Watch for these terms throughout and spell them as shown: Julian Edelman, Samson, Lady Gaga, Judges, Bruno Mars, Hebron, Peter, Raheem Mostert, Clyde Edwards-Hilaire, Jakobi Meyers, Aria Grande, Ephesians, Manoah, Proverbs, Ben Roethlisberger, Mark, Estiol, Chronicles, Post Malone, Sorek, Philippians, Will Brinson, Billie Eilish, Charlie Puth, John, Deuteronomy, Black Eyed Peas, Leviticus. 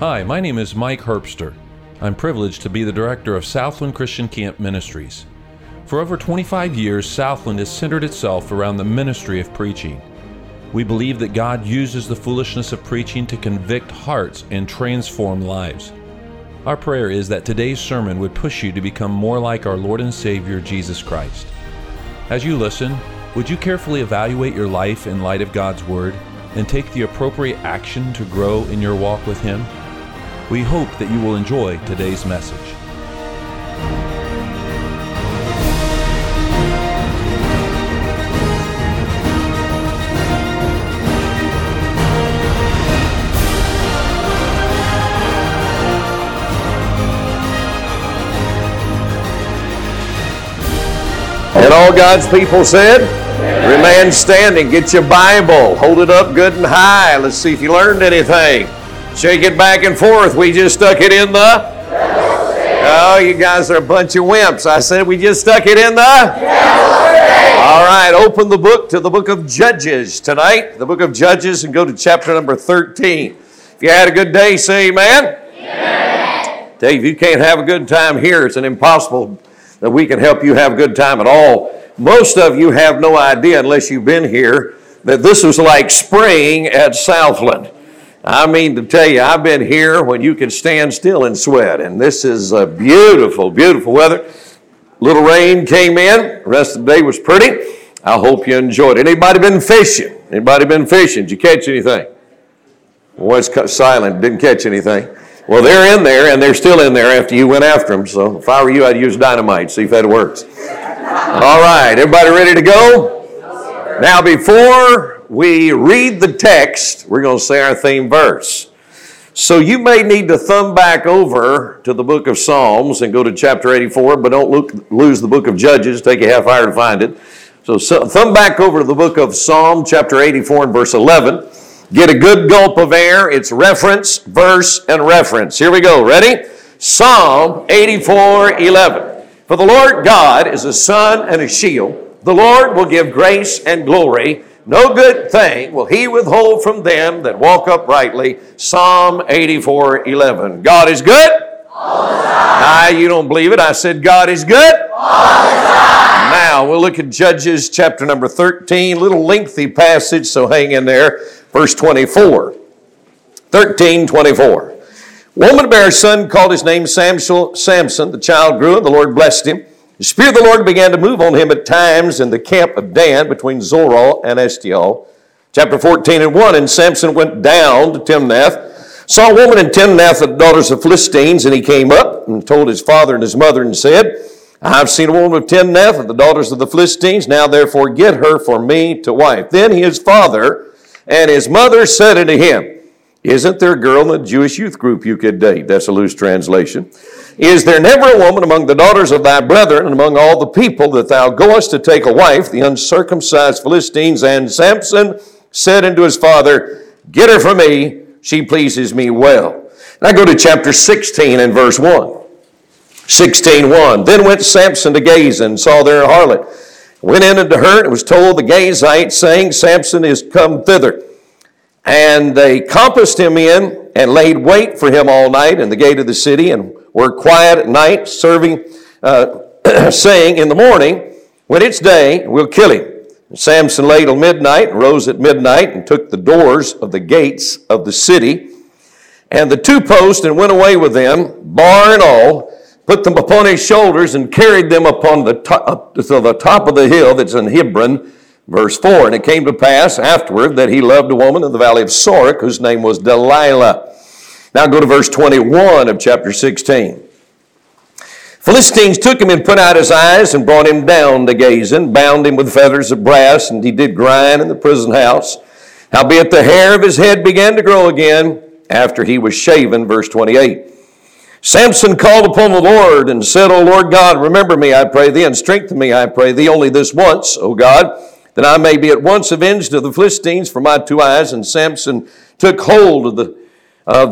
Hi, my name is Mike Herbster. I'm privileged to be the director of Southland Christian Camp Ministries. For over 25 years, Southland has centered itself around the ministry of preaching. We believe that God uses the foolishness of preaching to convict hearts and transform lives. Our prayer is that today's sermon would push you to become more like our Lord and Savior, Jesus Christ. As you listen, would you carefully evaluate your life in light of God's Word and take the appropriate action to grow in your walk with Him? We hope that you will enjoy today's message. And all God's people said, amen. Remain standing. Get your Bible. Hold it up good and high. Let's see if you learned anything. Shake it back and forth. We just stuck it in the... Oh, you guys are a bunch of wimps. I said we just stuck it in the... All right, open the book to the book of Judges tonight. The book of Judges, and go to chapter number 13. If you had a good day, say amen. Amen. Dave, you can't have a good time here. It's an impossible... that we can help you have a good time at all. Most of you have no idea, unless you've been here, that this was like spring at Southland. I mean to tell you, I've been here when you can stand still and sweat, and this is a beautiful, beautiful weather. Little rain came in. The rest of the day was pretty. I hope you enjoyed it. Anybody been fishing? Anybody been fishing? Did you catch anything? Well, it's silent. Didn't catch anything. Well, they're in there, and they're still in there after you went after them. So if I were you, I'd use dynamite. See if that works. All right. Everybody ready to go? Yes, now, before we read the text, we're going to say our theme verse. So you may need to thumb back over to the book of Psalms and go to chapter 84, but don't lose the book of Judges. Take a half hour to find it. So thumb back over to the book of Psalm, chapter 84 and verse 11. Get a good gulp of air. It's reference, verse, and reference. Here we go. Ready? Psalm 84:11. For the Lord God is a sun and a shield. The Lord will give grace and glory. No good thing will He withhold from them that walk uprightly. Psalm 84:11. God is good? All the time. Now, you don't believe it. I said God is good? All the time. Now, we'll look at Judges chapter number 13. Little lengthy passage, so hang in there. Verse 24, 13:24. Woman bare a son, called his name Samson. The child grew, and the Lord blessed him. The Spirit of the Lord began to move on him at times in the camp of Dan between Zorah and Estiol. Chapter 14:1, and Samson went down to Timnath, saw a woman in Timnath, the daughters of Philistines, and he came up and told his father and his mother and said, I've seen a woman of Timnath of the daughters of the Philistines, now therefore get her for me to wife. Then his father and his mother said unto him, Isn't there a girl in the Jewish youth group you could date? That's a loose translation. Is there never a woman among the daughters of thy brethren and among all the people that thou goest to take a wife? The uncircumcised Philistines. And Samson said unto his father, Get her for me, she pleases me well. Now go to chapter 16 and verse 1. 16:1. Then went Samson to Gaza and saw there a harlot. Went in unto her, and was told the Gazites, saying, Samson is come thither. And they compassed him in, and laid wait for him all night in the gate of the city, and were quiet at night, saying, In the morning, when it's day, we'll kill him. And Samson lay till midnight, and rose at midnight, and took the doors of the gates of the city, and the two posts, and went away with them, bar and all, put them upon his shoulders, and carried them upon the top, to the top of the hill that's in Hebron, verse 4. And it came to pass afterward that he loved a woman in the valley of Sorek, whose name was Delilah. Now go to verse 21 of chapter 16. Philistines took him and put out his eyes, and brought him down to Gaza, and bound him with fetters of brass, and he did grind in the prison house. Howbeit the hair of his head began to grow again after he was shaven, verse 28. Samson called upon the Lord and said, O Lord God, remember me, I pray thee, and strengthen me, I pray thee, only this once, O God, that I may be at once avenged of the Philistines for my two eyes. And Samson took hold of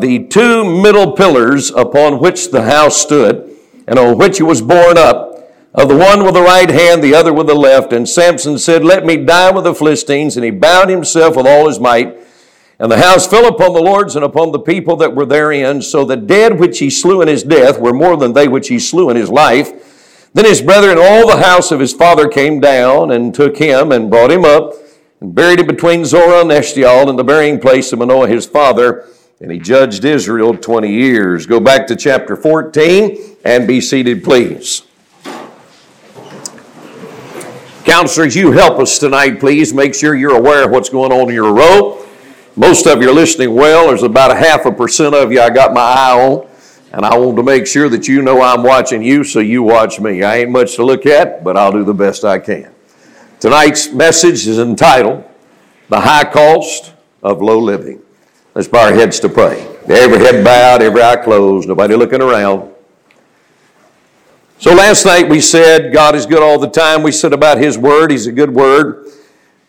the two middle pillars upon which the house stood, and on which it was borne up, of the one with the right hand, the other with the left. And Samson said, Let me die with the Philistines. And he bowed himself with all his might. And the house fell upon the lords and upon the people that were therein. So the dead which he slew in his death were more than they which he slew in his life. Then his brethren, all the house of his father, came down and took him and brought him up and buried him between Zorah and Estiol in the burying place of Manoah his father. And he judged Israel 20 years. Go back to chapter 14 and be seated, please. Counselors, you help us tonight, please. Make sure you're aware of what's going on in your row. Most of you are listening well. There's about 0.5% of you I got my eye on, and I want to make sure that you know I'm watching you, so you watch me. I ain't much to look at, but I'll do the best I can. Tonight's message is entitled, The High Cost of Low Living. Let's bow our heads to pray. Every head bowed, every eye closed, nobody looking around. So last night we said, God is good all the time. We said about His Word, He's a good Word.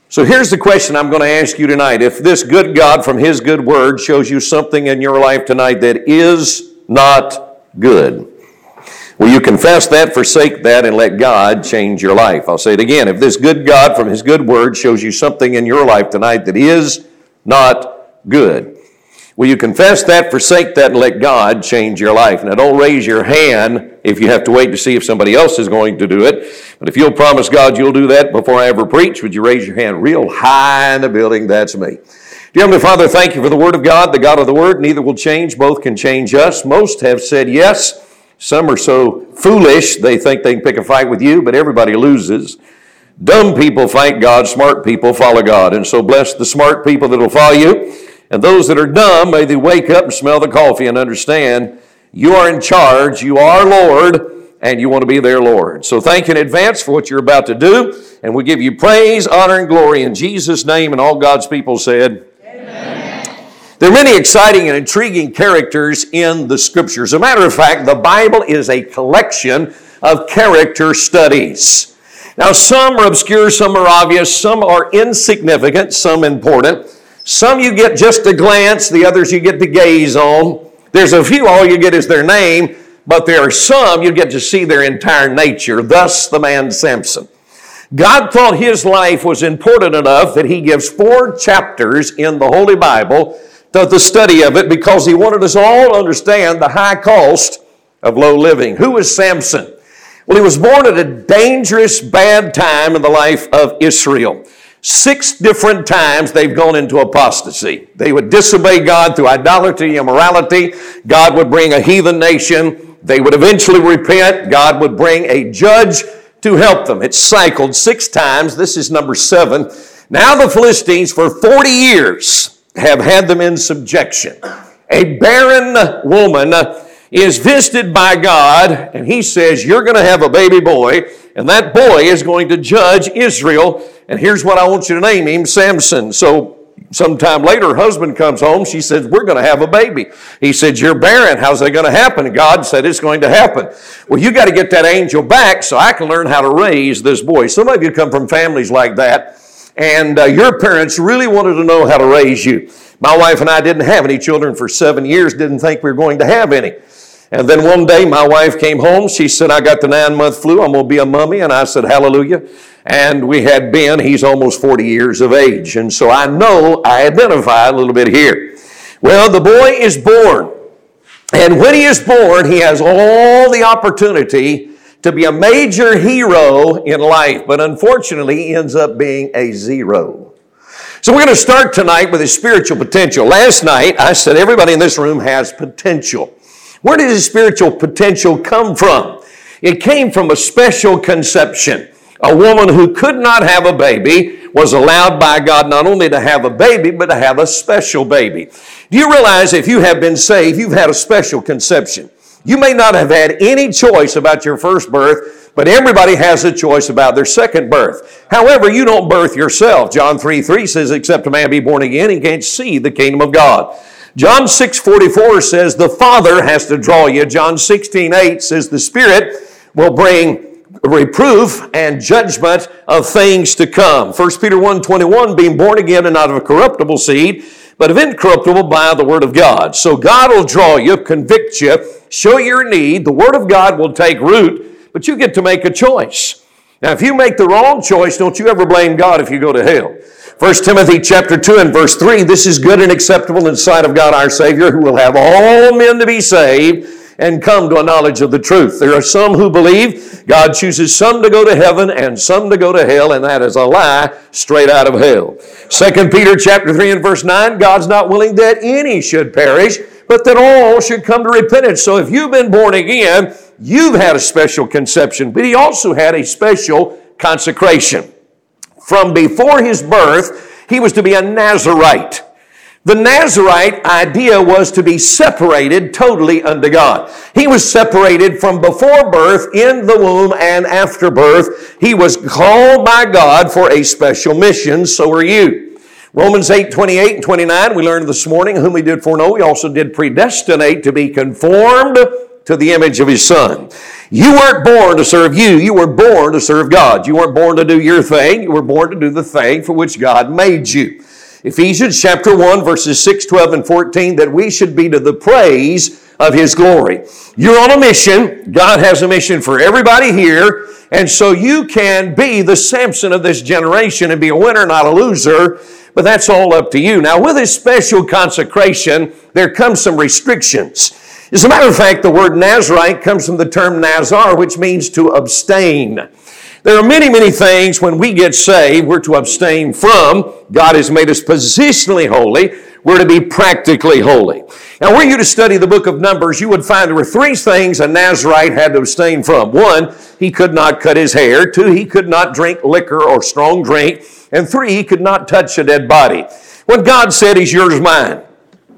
So here's the question I'm going to ask you tonight. If this good God from His good Word shows you something in your life tonight that is not good, will you confess that, forsake that, and let God change your life? I'll say it again. If this good God from His good Word shows you something in your life tonight that is not good, will you confess that, forsake that, and let God change your life? Now, don't raise your hand if you have to wait to see if somebody else is going to do it. But if you'll promise God you'll do that before I ever preach, would you raise your hand real high in the building? That's me. Dear Heavenly Father, thank you for the Word of God, the God of the Word. Neither will change. Both can change us. Most have said yes. Some are so foolish they think they can pick a fight with you, but everybody loses. Dumb people fight God. Smart people follow God. And so bless the smart people that will follow you. And those that are dumb, may they wake up and smell the coffee and understand you are in charge, you are Lord, and you want to be their Lord. So thank you in advance for what you're about to do, and we give you praise, honor, and glory in Jesus' name, and all God's people said, Amen. There are many exciting and intriguing characters in the Scriptures. As a matter of fact, the Bible is a collection of character studies. Now, some are obscure, some are obvious, some are insignificant, some important. Some you get just a glance, the others you get to gaze on. There's a few, all you get is their name, but there are some you get to see their entire nature, thus the man Samson. God thought his life was important enough that he gives 4 chapters in the Holy Bible to the study of it because he wanted us all to understand the high cost of low living. Who was Samson? Well, he was born at a dangerous, bad time in the life of Israel. 6 different times they've gone into apostasy. They would disobey God through idolatry, immorality. God would bring a heathen nation. They would eventually repent. God would bring a judge to help them. It's cycled 6 times. This is number 7. Now the Philistines for 40 years have had them in subjection. A barren woman is visited by God, and he says, you're going to have a baby boy, and that boy is going to judge Israel. And here's what I want you to name him, Samson. So sometime later, her husband comes home. She says, we're going to have a baby. He said, you're barren. How's that going to happen? And God said, it's going to happen. Well, you got to get that angel back so I can learn how to raise this boy. Some of you come from families like that, and your parents really wanted to know how to raise you. My wife and I didn't have any children for 7 years, didn't think we were going to have any. And then one day my wife came home. She said, I got the 9-month flu. I'm going to be a mummy. And I said, hallelujah. And we had Ben. He's almost 40 years of age. And so I know I identify a little bit here. Well, the boy is born. And when he is born, he has all the opportunity to be a major hero in life. But unfortunately, he ends up being a zero. So we're going to start tonight with his spiritual potential. Last night, I said everybody in this room has potential. Where did his spiritual potential come from? It came from a special conception. A woman who could not have a baby was allowed by God not only to have a baby, but to have a special baby. Do you realize if you have been saved, you've had a special conception? You may not have had any choice about your first birth, but everybody has a choice about their second birth. However, you don't birth yourself. John 3:3 says, except a man be born again, he can't see the kingdom of God. John 6:44 says the Father has to draw you. John 16:8 says the Spirit will bring reproof and judgment of things to come. 1 Peter 1:21, being born again and not of a corruptible seed, but of incorruptible by the Word of God. So God will draw you, convict you, show your need. The Word of God will take root, but you get to make a choice. Now, if you make the wrong choice, don't you ever blame God if you go to hell. 1 Timothy chapter 2 and verse 3, this is good and acceptable in the sight of God our Savior, who will have all men to be saved and come to a knowledge of the truth. There are some who believe God chooses some to go to heaven and some to go to hell, and that is a lie straight out of hell. 2 Peter chapter 3 and verse 9, God's not willing that any should perish, but that all should come to repentance. So if you've been born again, you've had a special conception, but he also had a special consecration. From before his birth, he was to be a Nazarite. The Nazarite idea was to be separated totally unto God. He was separated from before birth, in the womb, and after birth. He was called by God for a special mission. So are you. Romans 8:28 and 29, we learned this morning, whom we did foreknow, we also did predestinate to be conformed to the image of his Son. You weren't born to serve you. You were born to serve God. You weren't born to do your thing. You were born to do the thing for which God made you. Ephesians chapter 1, verses 6, 12, and 14, that we should be to the praise of his glory. You're on a mission. God has a mission for everybody here. And so you can be the Samson of this generation and be a winner, not a loser. But that's all up to you. Now, with his special consecration, there come some restrictions. As a matter of fact, the word Nazarite comes from the term Nazar, which means to abstain. There are many, many things when we get saved we're to abstain from. God has made us positionally holy. We're to be practically holy. Now, were you to study the book of Numbers, you would find there were three things a Nazarite had to abstain from. One, he could not cut his hair. Two, he could not drink liquor or strong drink. And three, he could not touch a dead body. What God said is yours, mine.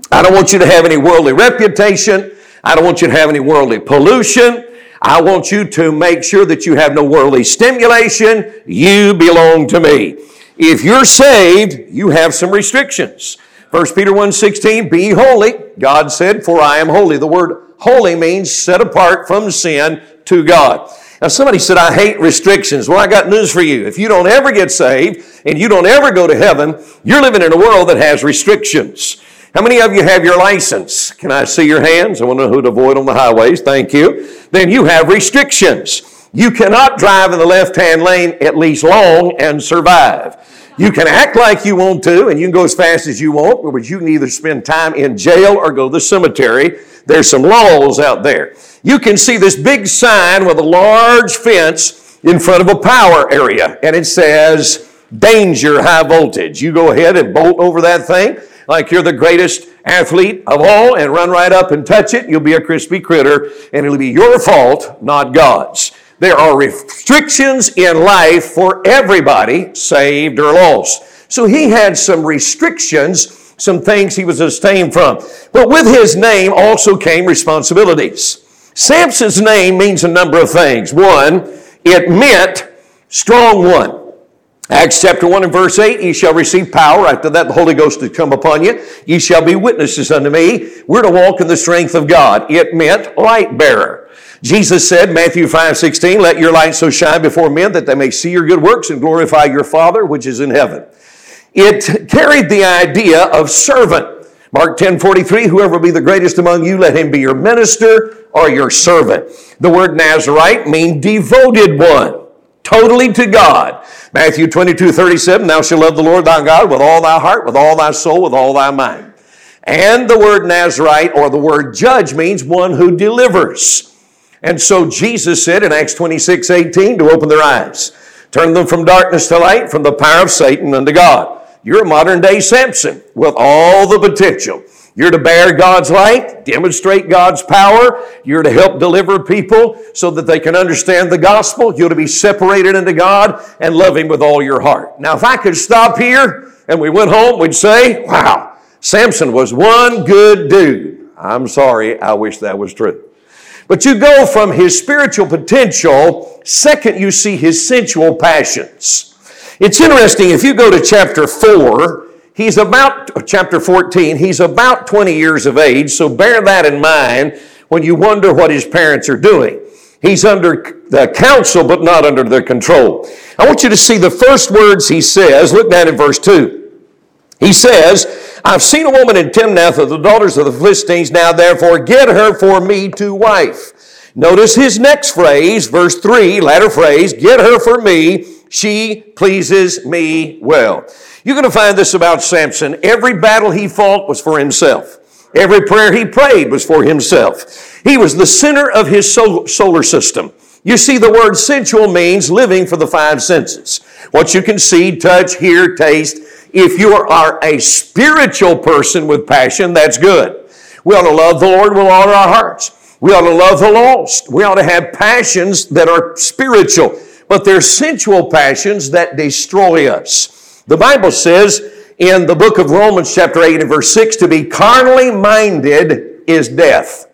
I don't want you to have any worldly reputation. I don't want you to have any worldly pollution. I want you to make sure that you have no worldly stimulation. You belong to me. If you're saved, you have some restrictions. 1 Peter 1:16, be holy. God said, for I am holy. The word holy means set apart from sin to God. Now somebody said, I hate restrictions. Well, I got news for you. If you don't ever get saved and you don't ever go to heaven, you're living in a world that has restrictions. How many of you have your license? Can I see your hands? I want to know who to avoid on the highways. Thank you. Then you have restrictions. You cannot drive in the left-hand lane at least long and survive. You can act like you want to, and you can go as fast as you want, but you can either spend time in jail or go to the cemetery. There's some laws out there. You can see this big sign with a large fence in front of a power area, and it says, danger, high voltage. You go ahead and bolt over that thing like you're the greatest athlete of all and run right up and touch it. You'll be a crispy critter, and it'll be your fault, not God's. There are restrictions in life for everybody, saved or lost. So he had some restrictions, some things he was abstained from. But with his name also came responsibilities. Samson's name means a number of things. One, it meant strong one. Acts chapter 1 and verse 8, ye shall receive power. After that, the Holy Ghost has come upon you. Ye shall be witnesses unto me. We're to walk in the strength of God. It meant light bearer. Jesus said, Matthew 5:16, let your light so shine before men that they may see your good works and glorify your Father which is in heaven. It carried the idea of servant. Mark 10:43, whoever be the greatest among you, let him be your minister or your servant. The word Nazarite means devoted one. Totally to God. Matthew 22:37, thou shalt love the Lord thy God with all thy heart, with all thy soul, with all thy mind. And the word Nazarite, or the word judge, means one who delivers. And so Jesus said in Acts 26:18, to open their eyes, turn them from darkness to light, from the power of Satan unto God. You're a modern day Samson with all the potential. You're to bear God's light, demonstrate God's power. You're to help deliver people so that they can understand the gospel. You're to be separated unto God and love him with all your heart. Now, if I could stop here and we went home, we'd say, wow, Samson was one good dude. I'm sorry, I wish that was true. But you go from his spiritual potential, second you see his sensual passions. It's interesting, if you go to chapter 14, he's about 20 years of age, so bear that in mind when you wonder what his parents are doing. He's under the counsel, but not under their control. I want you to see the first words he says. Look down in verse 2. He says, I've seen a woman in Timnath of the daughters of the Philistines, now therefore get her for me to wife. Notice his next phrase, verse 3, latter phrase, get her for me, She pleases me well. You're going to find this about Samson. Every battle he fought was for himself. Every prayer he prayed was for himself. He was the center of his solar system. You see, the word sensual means living for the five senses. What you can see, touch, hear, taste. If you are a spiritual person with passion, that's good. We ought to love the Lord with all our hearts. We ought to love the lost. We ought to have passions that are spiritual. But they're sensual passions that destroy us. The Bible says, in the book of Romans chapter 8 and verse 6, to be carnally minded is death,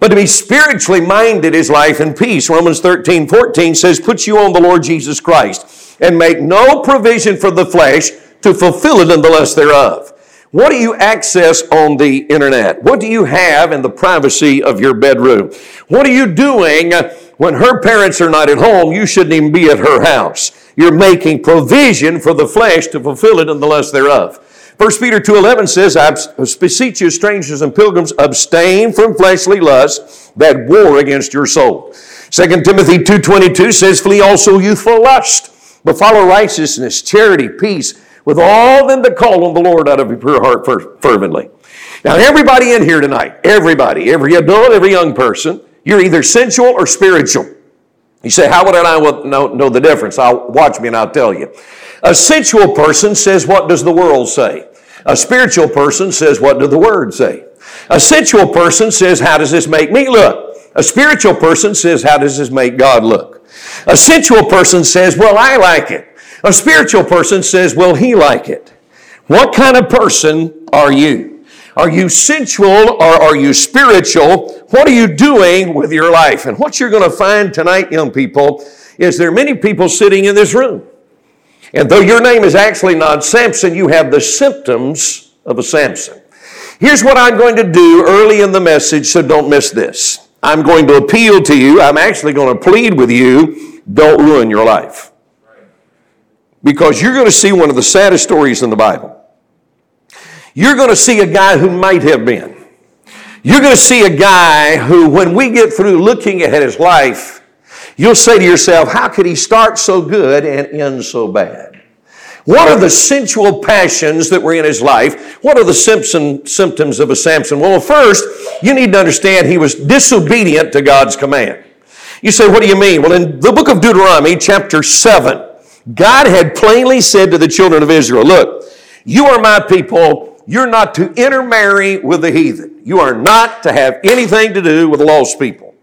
but to be spiritually minded is life and peace. Romans 13:14 says, put you on the Lord Jesus Christ and make no provision for the flesh to fulfill it in the lust thereof. What do you access on the internet? What do you have in the privacy of your bedroom? What are you doing when her parents are not at home? You shouldn't even be at her house. You're making provision for the flesh to fulfill it in the lust thereof. 1 Peter 2:11 says, I beseech you, strangers and pilgrims, abstain from fleshly lusts that war against your soul. 2 Timothy 2:22 says, flee also youthful lust, but follow righteousness, charity, peace, with all them that call on the Lord out of a pure heart fervently. Now, everybody in here tonight, everybody, every adult, every young person, you're either sensual or spiritual. You say, how would I know the difference? I'll watch me and I'll tell you. A sensual person says, what does the world say? A spiritual person says, what does the Word say? A sensual person says, how does this make me look? A spiritual person says, how does this make God look? A sensual person says, well, I like it. A spiritual person says, will he like it? What kind of person are you? Are you sensual or are you spiritual? What are you doing with your life? And what you're going to find tonight, young people, is there are many people sitting in this room. And though your name is actually not Samson, you have the symptoms of a Samson. Here's what I'm going to do early in the message, so don't miss this. I'm going to appeal to you. I'm actually going to plead with you. Don't ruin your life. Because you're going to see one of the saddest stories in the Bible. You're going to see a guy who might have been. You're going to see a guy who, when we get through looking at his life, you'll say to yourself, how could he start so good and end so bad? What are the sensual passions that were in his life? What are the symptoms of a Samson? Well, first, you need to understand he was disobedient to God's command. You say, what do you mean? Well, in the book of Deuteronomy, chapter 7, God had plainly said to the children of Israel, look, you are my people, you're not to intermarry with the heathen. You are not to have anything to do with the lost people.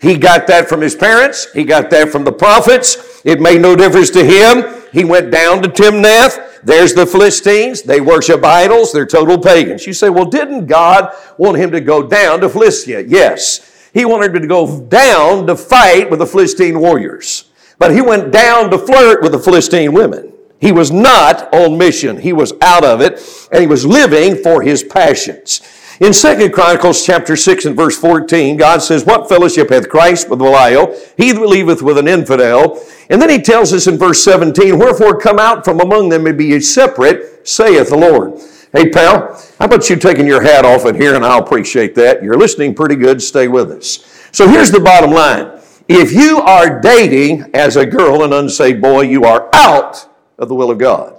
He got that from his parents. He got that from the prophets. It made no difference to him. He went down to Timnath. There's the Philistines. They worship idols. They're total pagans. You say, well, didn't God want him to go down to Philistia? Yes. He wanted him to go down to fight with the Philistine warriors. But he went down to flirt with the Philistine women. He was not on mission. He was out of it, and he was living for his passions. In 2 Chronicles chapter 6 and verse 14, God says, what fellowship hath Christ with Belial? He that believeth with an infidel. And then he tells us in verse 17, wherefore come out from among them and be ye separate, saith the Lord. Hey, pal, how about you taking your hat off in here, and I'll appreciate that. You're listening pretty good. Stay with us. So here's the bottom line. If you are dating as a girl an unsaved boy, you are out of the will of God.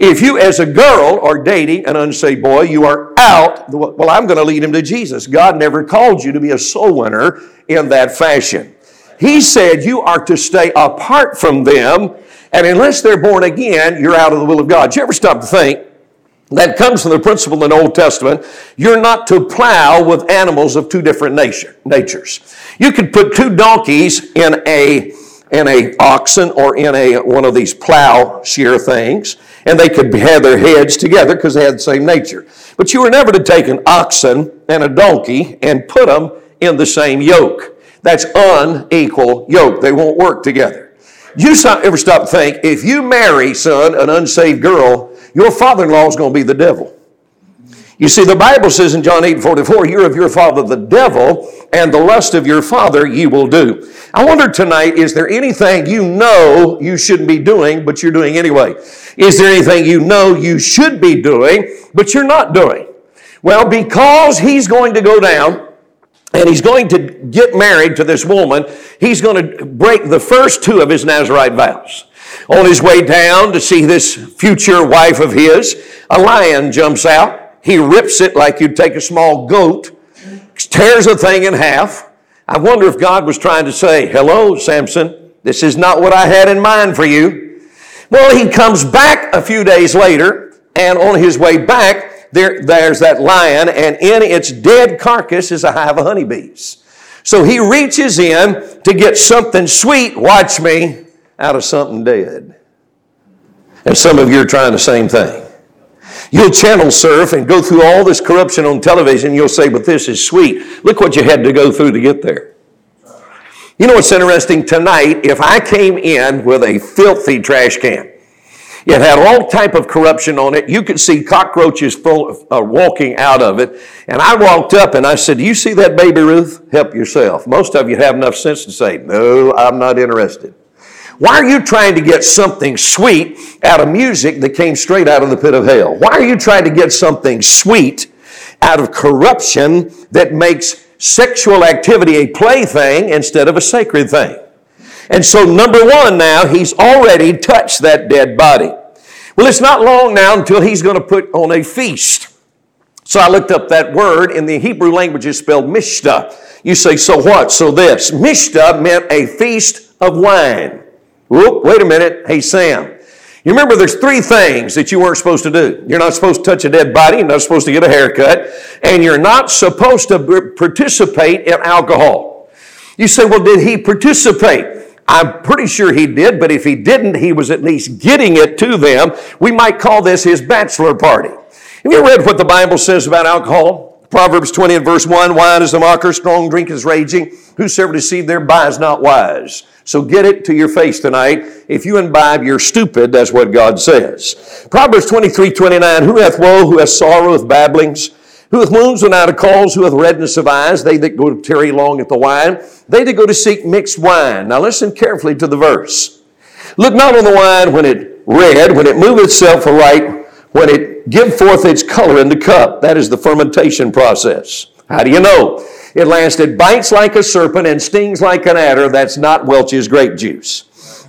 If you as a girl are dating an unsaved boy, you are out. Well, I'm going to lead him to Jesus. God never called you to be a soul winner in that fashion. He said you are to stay apart from them, and unless they're born again, you're out of the will of God. Did you ever stop to think? That comes from the principle in the Old Testament. You're not to plow with animals of two different natures. You could put two donkeys in an oxen or in one of these plow shear things, and they could have their heads together because they had the same nature. But you were never to take an oxen and a donkey and put them in the same yoke. That's unequal yoke. They won't work together. You ever stop and think, if you marry, son, an unsaved girl, your father-in-law is going to be the devil. You see, the Bible says in John 8:44, you're of your father the devil, and the lust of your father ye will do. I wonder tonight, is there anything you know you shouldn't be doing, but you're doing anyway? Is there anything you know you should be doing, but you're not doing? Well, because he's going to go down and he's going to get married to this woman. He's going to break the first two of his Nazarite vows. On his way down to see this future wife of his, a lion jumps out. He rips it like you'd take a small goat, tears the thing in half. I wonder if God was trying to say, hello, Samson, this is not what I had in mind for you. Well, he comes back a few days later, and on his way back, there's that lion, and in its dead carcass is a hive of honeybees. So he reaches in to get something sweet, watch me, out of something dead. And some of you are trying the same thing. You'll channel surf and go through all this corruption on television. You'll say, but this is sweet. Look what you had to go through to get there. You know what's interesting? Tonight, if I came in with a filthy trash can, it had all type of corruption on it. You could see cockroaches walking out of it. And I walked up and I said, do you see that, Baby Ruth? Help yourself. Most of you have enough sense to say, no, I'm not interested. Why are you trying to get something sweet out of music that came straight out of the pit of hell? Why are you trying to get something sweet out of corruption that makes sexual activity a plaything instead of a sacred thing? And so, number one now, he's already touched that dead body. Well, it's not long now until he's going to put on a feast. So I looked up that word. In the Hebrew language, it's spelled mishta. You say, so what? So this. Mishta meant a feast of wine. Whoop, wait a minute. Hey, Sam, you remember there's three things that you weren't supposed to do. You're not supposed to touch a dead body. You're not supposed to get a haircut. And you're not supposed to participate in alcohol. You say, well, did he participate? I'm pretty sure he did, but if he didn't, he was at least getting it to them. We might call this his bachelor party. Have you read what the Bible says about alcohol? Proverbs 20 and verse 1, wine is the mocker, strong drink is raging. Whosoever deceived thereby is not wise. So get it to your face tonight. If you imbibe, you're stupid. That's what God says. Proverbs 23, 29, who hath woe, who hath sorrow, with babblings, who hath wounds without a cause, who hath redness of eyes, they that go to tarry long at the wine, they that go to seek mixed wine. Now listen carefully to the verse. Look not on the wine when it red, when it moveth itself aright, when it give forth its color in the cup. That is the fermentation process. How do you know? It lasted, bites like a serpent and stings like an adder. That's not Welch's grape juice.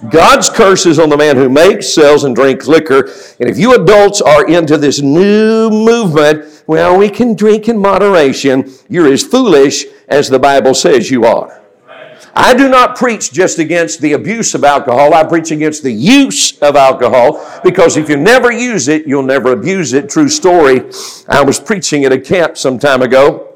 God's curse is on the man who makes, sells, and drinks liquor. And if you adults are into this new movement, well, we can drink in moderation. You're as foolish as the Bible says you are. I do not preach just against the abuse of alcohol. I preach against the use of alcohol, because if you never use it, you'll never abuse it. True story. I was preaching at a camp some time ago.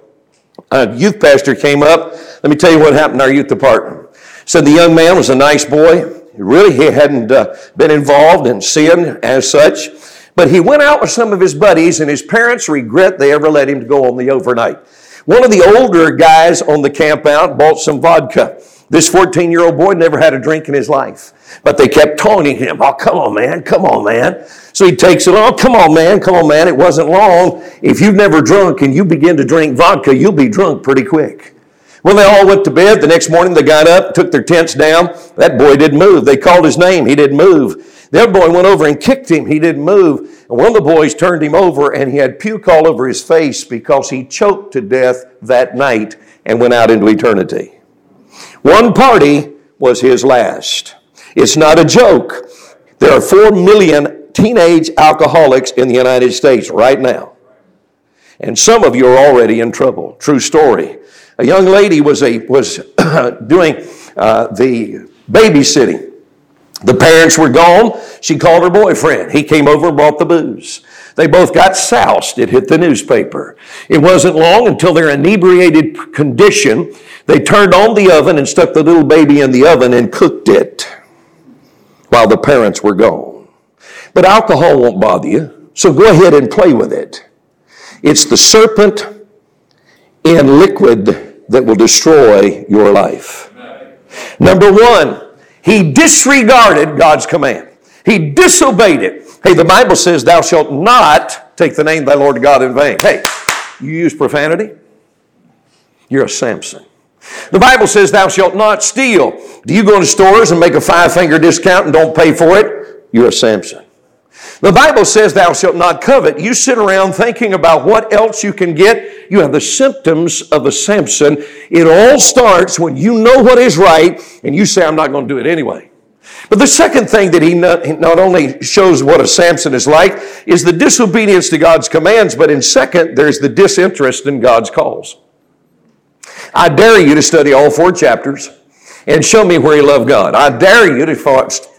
A youth pastor came up. Let me tell you what happened in our youth department. Said the young man was a nice boy. Really, he hadn't been involved in sin as such. But he went out with some of his buddies, and his parents regret they ever let him go on the overnight. One of the older guys on the camp out bought some vodka. This 14-year-old boy never had a drink in his life. But they kept taunting him. Oh, come on, man. Come on, man. So he takes it. Oh, come on, man. Come on, man. It wasn't long. If you've never drunk and you begin to drink vodka, you'll be drunk pretty quick. Well, they all went to bed. The next morning they got up, took their tents down. That boy didn't move. They called his name. He didn't move. The other boy went over and kicked him. He didn't move. And one of the boys turned him over, and he had puke all over his face because he choked to death that night and went out into eternity. One party was his last. It's not a joke. There are 4 million teenage alcoholics in the United States right now. And some of you are already in trouble. True story. A young lady was doing the babysitting. The parents were gone. She called her boyfriend. He came over and brought the booze. They both got soused. It hit the newspaper. It wasn't long until their inebriated condition, they turned on the oven and stuck the little baby in the oven and cooked it while the parents were gone. But alcohol won't bother you, so go ahead and play with it. It's the serpent in liquid that will destroy your life. Number one, he disregarded God's command. He disobeyed it. Hey, the Bible says, thou shalt not take the name of thy Lord God in vain. Hey, you use profanity? You're a Samson. The Bible says, thou shalt not steal. Do you go into stores and make a five-finger discount and don't pay for it? You're a Samson. The Bible says, thou shalt not covet. You sit around thinking about what else you can get. you have the symptoms of a Samson. It all starts when you know what is right and you say, I'm not going to do it anyway. But the second thing that he not only shows what a Samson is like is the disobedience to God's commands, but in second, there's the disinterest in God's calls. I dare you to study all four chapters and show me where he loved God. I dare you to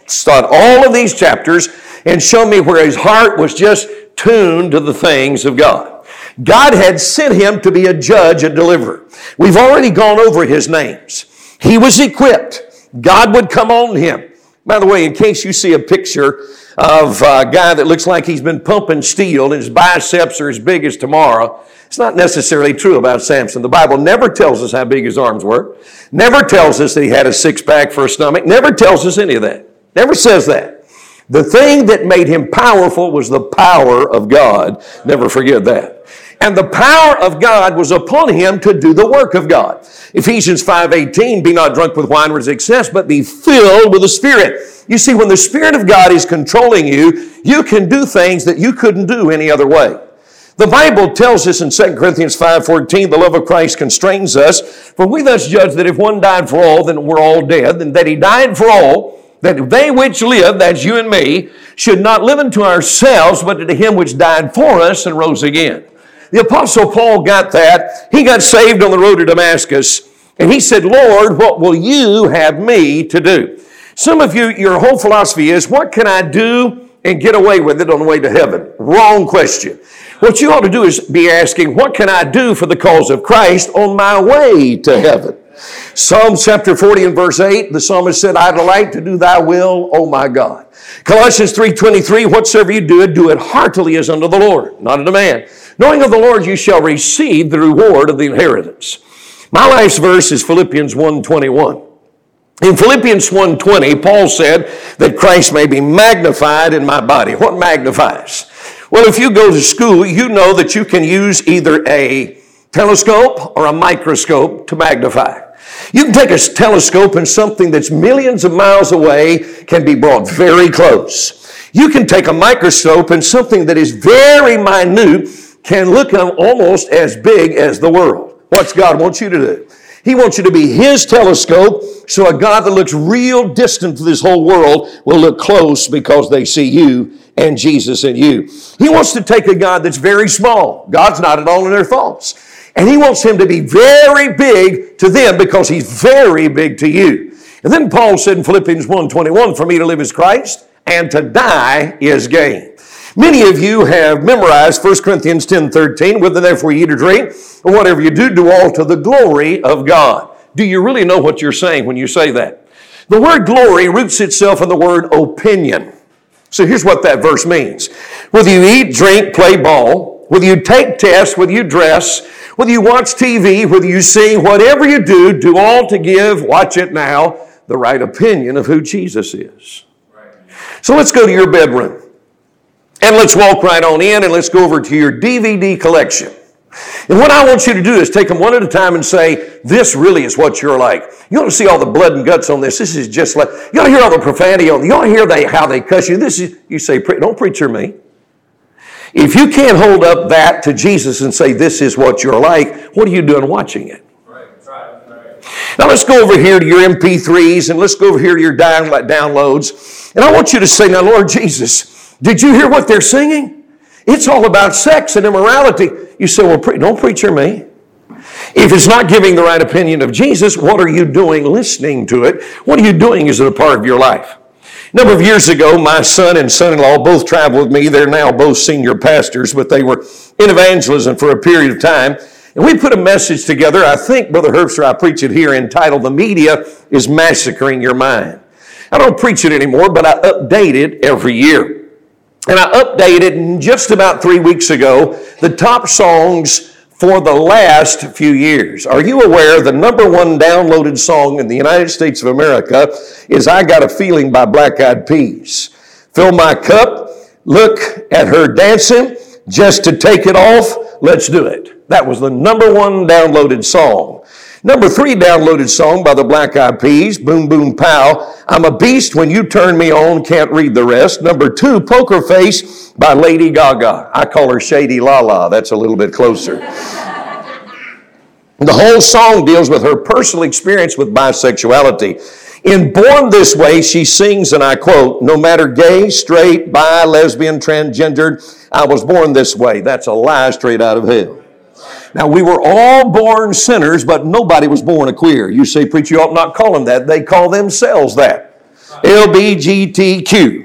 start all of these chapters and show me where his heart was just tuned to the things of God. God had sent him to be a judge and deliverer. We've already gone over his names. He was equipped. God would come on him. By the way, in case you see a picture of a guy that looks like he's been pumping steel and his biceps are as big as tomorrow, it's not necessarily true about Samson. The Bible never tells us how big his arms were, never tells us that he had a six-pack for a stomach, never tells us any of that, never says that. The thing that made him powerful was the power of God. Never forget that. And the power of God was upon him to do the work of God. Ephesians 5:18, be not drunk with wine which is excess, but be filled with the Spirit. You see, when the Spirit of God is controlling you, you can do things that you couldn't do any other way. The Bible tells us in 2 Corinthians 5:14, the love of Christ constrains us, for we thus judge that if one died for all, then we're all dead, and that he died for all, that they which live, that's you and me, should not live unto ourselves, but to him which died for us and rose again. The Apostle Paul got that. He got saved on the road to Damascus, and he said, Lord, what will you have me to do? Some of you, your whole philosophy is, what can I do and get away with it on the way to heaven? Wrong question. What you ought to do is be asking, what can I do for the cause of Christ on my way to heaven? Psalms chapter 40 and verse 8, the psalmist said, I delight to do thy will, O my God. Colossians 3:23, whatsoever you do it heartily as unto the Lord, not unto man. Knowing of the Lord you shall receive the reward of the inheritance. My life's verse is Philippians 1:21. In Philippians 1:20, Paul said that Christ may be magnified in my body. What magnifies? Well, if you go to school, you know that you can use either a telescope or a microscope to magnify. You can take a telescope and something that's millions of miles away can be brought very close. You can take a microscope and something that is very minute can look almost as big as the world. What's God want you to do? He wants you to be his telescope, so a God that looks real distant to this whole world will look close because they see you and Jesus in you. He wants to take a God that's very small. God's not at all in their thoughts. And he wants him to be very big to them because he's very big to you. And then Paul said in Philippians 1:21, for me to live is Christ and to die is gain. Many of you have memorized 1 Corinthians 10:13, whether therefore you eat or drink, or whatever you do all to the glory of God. Do you really know what you're saying when you say that? The word glory roots itself in the word opinion. So here's what that verse means. Whether you eat, drink, play ball, whether you take tests, whether you dress, whether you watch TV, whether you sing, whatever you do all to give, watch it now, the right opinion of who Jesus is. So let's go to your bedroom. And let's walk right on in and let's go over to your DVD collection. And what I want you to do is take them one at a time and say, this really is what you're like. You ought to see all the blood and guts on this. This is just like, you ought to hear all the profanity on it. You ought to hear how they cuss you. This is, you say, don't preacher me. If you can't hold up that to Jesus and say, this is what you're like, what are you doing watching it? Now let's go over here to your MP3s and let's go over here to your downloads. And I want you to say, now Lord Jesus, did you hear what they're singing? It's all about sex and immorality. You say, well, don't preacher me. If it's not giving the right opinion of Jesus, what are you doing listening to it? What are you doing? Is it a part of your life? A number of years ago, my son and son-in-law both traveled with me. They're now both senior pastors, but they were in evangelism for a period of time. And we put a message together. I think, Brother Herbster, I preach it here, entitled, The Media is Massacring Your Mind. I don't preach it anymore, but I update it every year. And I updated just about 3 weeks ago the top songs for the last few years. Are you aware the number one downloaded song in the United States of America is I Got a Feeling by Black Eyed Peas? Fill my cup, look at her dancing, just to take it off, let's do it. That was the number one downloaded song. Number three downloaded song by the Black Eyed Peas, Boom Boom Pow, I'm a Beast When You Turn Me On, Can't Read the Rest. Number two, Poker Face by Lady Gaga. I call her Shady Lala. That's a little bit closer. The whole song deals with her personal experience with bisexuality. In Born This Way, she sings, and I quote, "No matter gay, straight, bi, lesbian, transgendered, I was born this way." That's a lie straight out of hell. Now, we were all born sinners, but nobody was born a queer. You say, preacher, you ought not call them that. They call themselves that. LBGTQ.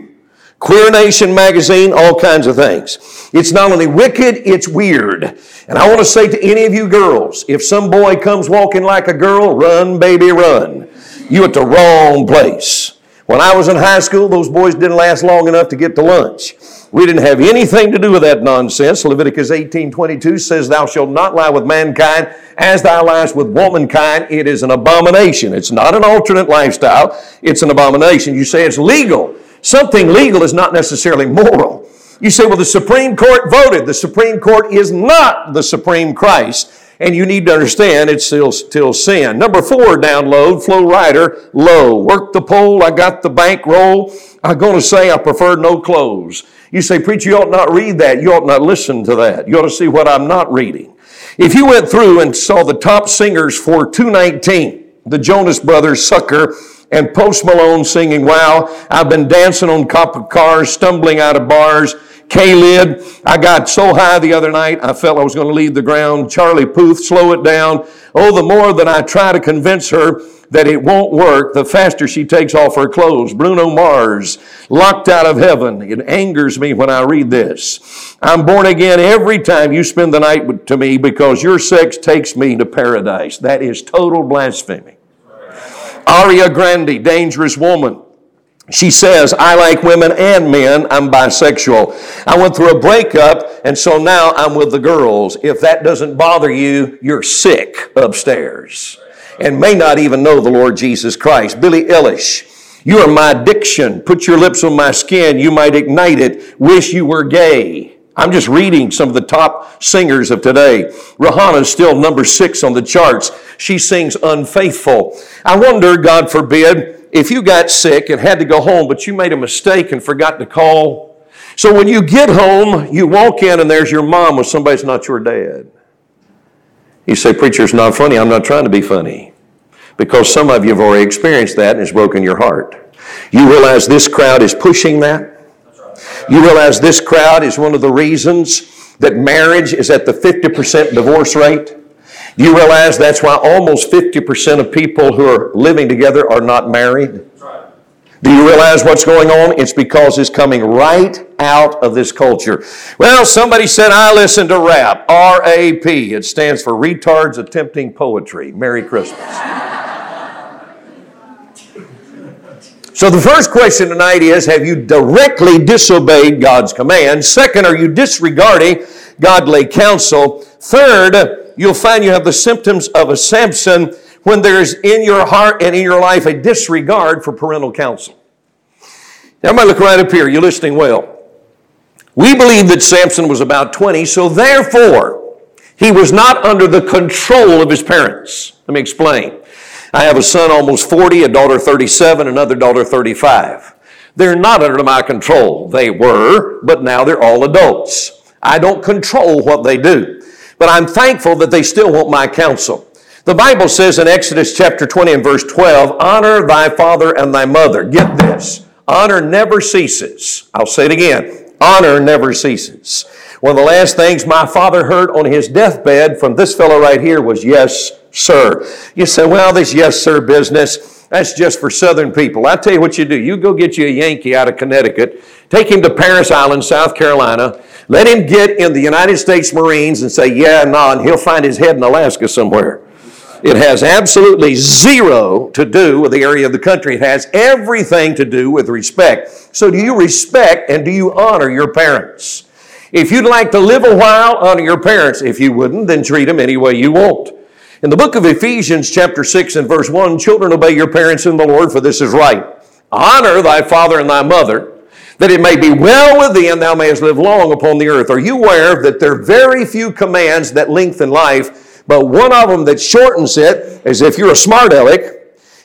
Queer Nation magazine, all kinds of things. It's not only wicked, it's weird. And I want to say to any of you girls, if some boy comes walking like a girl, run, baby, run. You're at the wrong place. When I was in high school, those boys didn't last long enough to get to lunch. We didn't have anything to do with that nonsense. Leviticus 18:22 says, "Thou shalt not lie with mankind as thou liest with womankind." It is an abomination. It's not an alternate lifestyle. It's an abomination. You say it's legal. Something legal is not necessarily moral. You say, well, the Supreme Court voted. The Supreme Court is not the Supreme Christ. And you need to understand it's still sin. Number 4, download, flow rider, low. Work the pole, I got the bankroll. I'm going to say I prefer no clothes. You say, preacher, you ought not read that. You ought not listen to that. You ought to see what I'm not reading. If you went through and saw the top singers for 2019, the Jonas Brothers, Sucker, and Post Malone singing, "Wow, I've been dancing on copper cars, stumbling out of bars." K-Lid, "I got so high the other night, I felt I was going to leave the ground." Charlie Puth, "Slow It Down." "Oh, the more that I try to convince her that it won't work, the faster she takes off her clothes." Bruno Mars, "Locked Out of Heaven." It angers me when I read this. "I'm born again every time you spend the night to me because your sex takes me to paradise." That is total blasphemy. Aria Grande, "Dangerous Woman." She says, "I like women and men. I'm bisexual. I went through a breakup, and so now I'm with the girls." If that doesn't bother you, you're sick upstairs and may not even know the Lord Jesus Christ. Billie Eilish, "You are my addiction. Put your lips on my skin. You might ignite it. Wish you were gay." I'm just reading some of the top singers of today. Rihanna's still number 6 on the charts. She sings "Unfaithful." I wonder, God forbid, if you got sick and had to go home, but you made a mistake and forgot to call. So when you get home, you walk in and there's your mom with somebody that's not your dad. You say, preacher, it's not funny. I'm not trying to be funny. Because some of you have already experienced that and it's broken your heart. You realize this crowd is pushing that. You realize this crowd is one of the reasons that marriage is at the 50% divorce rate? You realize that's why almost 50% of people who are living together are not married? Do you realize what's going on? It's because it's coming right out of this culture. Well, somebody said, I listen to rap, R-A-P. It stands for Retards Attempting Poetry. Merry Christmas. So the first question tonight is, have you directly disobeyed God's command? Second, are you disregarding godly counsel? Third, you'll find you have the symptoms of a Samson when there's in your heart and in your life a disregard for parental counsel. Now, everybody look right up here. You're listening well. We believe that Samson was about 20, so therefore he was not under the control of his parents. Let me explain. I have a son almost 40, a daughter 37, another daughter 35. They're not under my control. They were, but now they're all adults. I don't control what they do, but I'm thankful that they still want my counsel. The Bible says in Exodus chapter 20 and verse 12, honor thy father and thy mother. Get this, honor never ceases. I'll say it again, honor never ceases. One of the last things my father heard on his deathbed from this fellow right here was, yes, sir. You say, well, this yes, sir business, that's just for Southern people. I tell you what you do. You go get you a Yankee out of Connecticut, take him to Parris Island, South Carolina, let him get in the United States Marines and say, yeah, no, and he'll find his head in Alaska somewhere. It has absolutely zero to do with the area of the country. It has everything to do with respect. So do you respect and do you honor your parents? If you'd like to live a while, honor your parents. If you wouldn't, then treat them any way you want. In the book of Ephesians chapter 6 and verse 1, children, obey your parents in the Lord, for this is right. Honor thy father and thy mother, that it may be well with thee and thou mayest live long upon the earth. Are you aware that there are very few commands that lengthen life, but one of them that shortens it is if you're a smart aleck,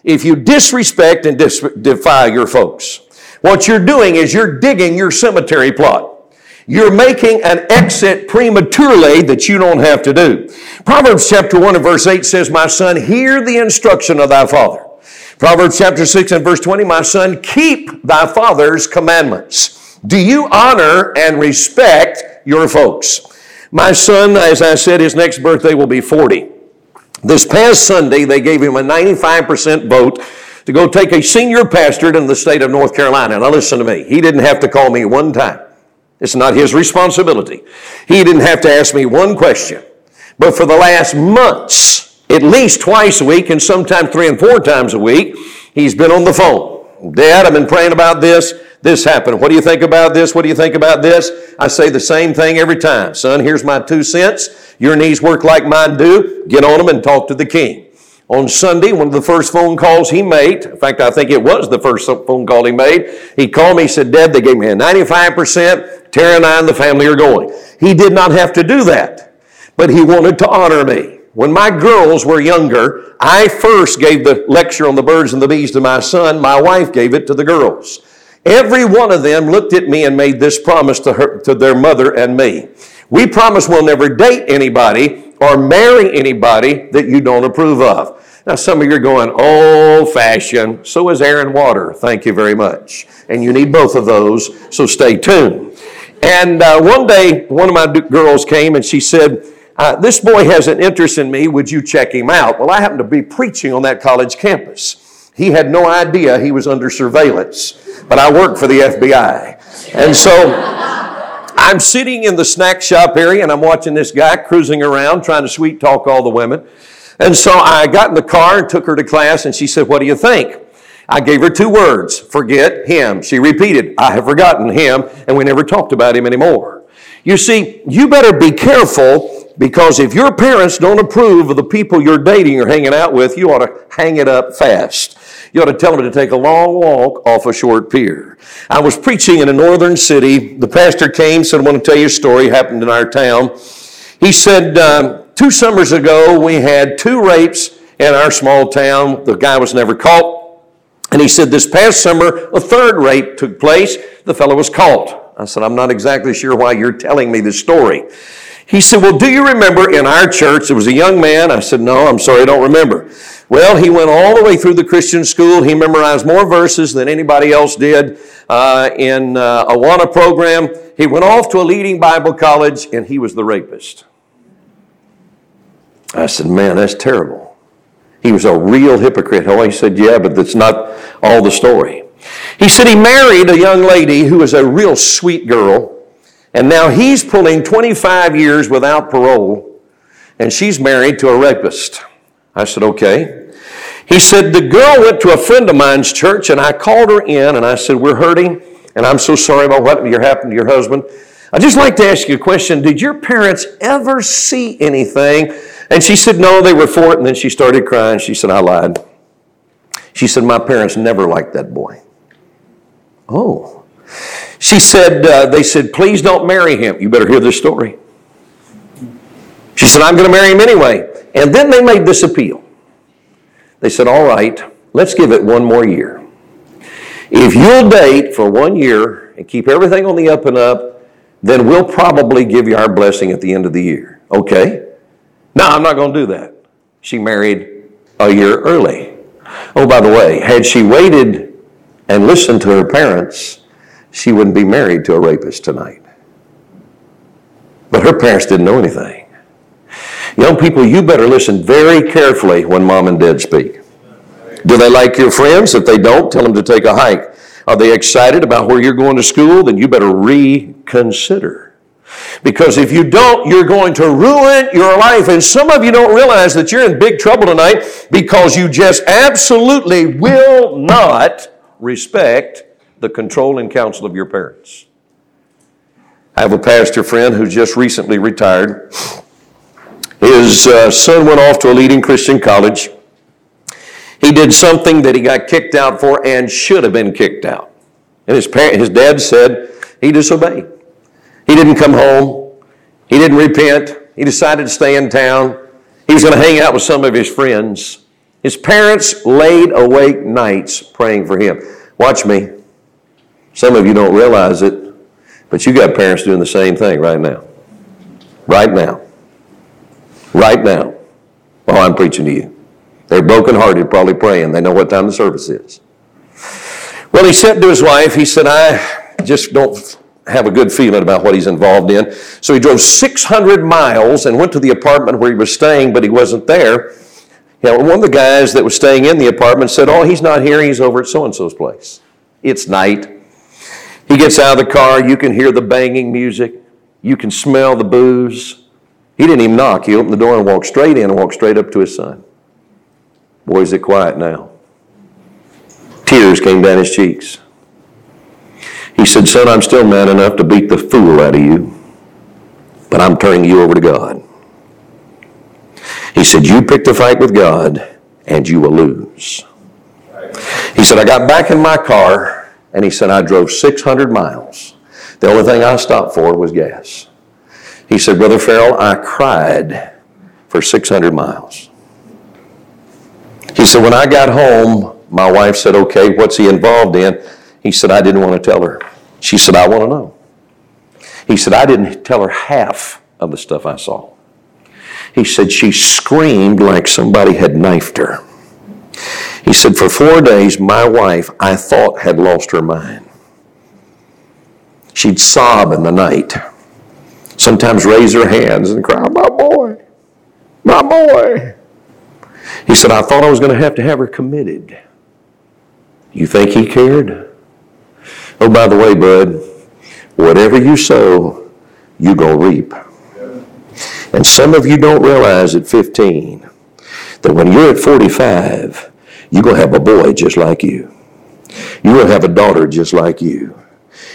if you disrespect and defy your folks. What you're doing is you're digging your cemetery plot. You're making an exit prematurely that you don't have to do. Proverbs chapter 1 and verse 8 says, "My son, hear the instruction of thy father." Proverbs chapter 6 and verse 20, "My son, keep thy father's commandments." Do you honor and respect your folks? My son, as I said, his next birthday will be 40. This past Sunday, they gave him a 95% vote to go take a senior pastorate in the state of North Carolina. Now listen to me. He didn't have to call me one time. It's not his responsibility. He didn't have to ask me one question. But for the last months, at least twice a week and sometimes 3 and 4 times a week, he's been on the phone. "Dad, I've been praying about this. This happened. What do you think about this? What do you think about this?" I say the same thing every time. "Son, here's my 2 cents. Your knees work like mine do. Get on them and talk to the king." On Sunday, one of the first phone calls he made, in fact, I think it was the first phone call he made, he called me, he said, "Dad, they gave me a 95%. Tara and I and the family are going." He did not have to do that, but he wanted to honor me. When my girls were younger, I first gave the lecture on the birds and the bees to my son. My wife gave it to the girls. Every one of them looked at me and made this promise to their mother and me. "We promise we'll never date anybody or marry anybody that you don't approve of." Now, some of you are going, "Old-fashioned." So is air and water. Thank you very much. And you need both of those, so stay tuned. And one day, one of my girls came and she said, "This boy has an interest in me. Would you check him out?" Well, I happened to be preaching on that college campus. He had no idea he was under surveillance, but I worked for the FBI. And so I'm sitting in the snack shop area and I'm watching this guy cruising around trying to sweet talk all the women. And so I got in the car and took her to class and she said, "What do you think?" I gave her 2 words, "Forget him." She repeated, "I have forgotten him," and we never talked about him anymore. You see, you better be careful, because if your parents don't approve of the people you're dating or hanging out with, you ought to hang it up fast. You ought to tell them to take a long walk off a short pier. I was preaching in a northern city. The pastor came, said, "I want to tell you a story. It happened in our town." He said, 2 summers ago, we had 2 rapes in our small town. The guy was never caught. And he said, this past summer, a 3rd rape took place. The fellow was caught. I said, "I'm not exactly sure why you're telling me this story." He said, "Well, do you remember in our church there was a young man?" I said, "No, I'm sorry, I don't remember." Well, he went all the way through the Christian school. He memorized more verses than anybody else did in Awana program. He went off to a leading Bible college, and he was the rapist. I said, "Man, that's terrible." He was a real hypocrite. Oh, he said, "Yeah, but that's not all the story." He said he married a young lady who was a real sweet girl. And now he's pulling 25 years without parole, and she's married to a rapist. I said, "Okay." He said, "The girl went to a friend of mine's church, and I called her in, and I said, 'We're hurting, and I'm so sorry about what happened to your husband. I'd just like to ask you a question. Did your parents ever see anything?' And she said, 'No, they were for it.' And then she started crying. She said, 'I lied.' She said, 'My parents never liked that boy.'" Oh. She said, they said, "Please don't marry him." You better hear this story. She said, "I'm going to marry him anyway." And then they made this appeal. They said, "All right, let's give it 1 more year. If you'll date for 1 year and keep everything on the up and up, then we'll probably give you our blessing at the end of the year." Okay. "No, I'm not going to do that." She married a year early. Oh, by the way, had she waited and listened to her parents, she wouldn't be married to a rapist tonight. But her parents didn't know anything. Young people, you better listen very carefully when mom and dad speak. Do they like your friends? If they don't, tell them to take a hike. Are they excited about where you're going to school? Then you better reconsider. Because if you don't, you're going to ruin your life. And some of you don't realize that you're in big trouble tonight because you just absolutely will not respect the control and counsel of your parents. I have a pastor friend who just recently retired. His son went off to a leading Christian college. He did something that he got kicked out for and should have been kicked out. And his dad said he disobeyed. He didn't come home. He didn't repent. He decided to stay in town. He was going to hang out with some of his friends. His parents laid awake nights praying for him. Watch me. Some of you don't realize it, But you got parents doing the same thing right now. Right now. Right now. While I'm preaching to you. They're brokenhearted, probably praying. They know what time the service is. Well, he said to his wife, he said, I just don't have a good feeling about what he's involved in. So he drove 600 miles and went to the apartment where he was staying, but he wasn't there. You know, one of the guys that was staying in the apartment said, oh, he's not here. He's over at so-and-so's place. It's night. He gets out of the car. You can hear the banging music. You can smell the booze. He didn't even knock. He opened the door and walked straight in and walked straight up to his son. Boy, is it quiet now. Tears came down his cheeks. He said, son, I'm still mad enough to beat the fool out of you, but I'm turning you over to God. He said, you pick the fight with God, and you will lose. He said, I got back in my car, and he said, I drove 600 miles. The only thing I stopped for was gas. He said, Brother Farrell, I cried for 600 miles. He said, when I got home, my wife said, okay, what's he involved in? He said, I didn't want to tell her. She said, I want to know. He said, I didn't tell her half of the stuff I saw. He said, she screamed like somebody had knifed her. He said, for 4 days, my wife, I thought, had lost her mind. She'd sob in the night, sometimes raise her hands and cry, my boy, my boy. He said, I thought I was going to have her committed. You think he cared? Oh, by the way, bud, whatever you sow, you're going to reap. And some of you don't realize at 15 that when you're at 45, you're going to have a boy just like you. You're going to have a daughter just like you.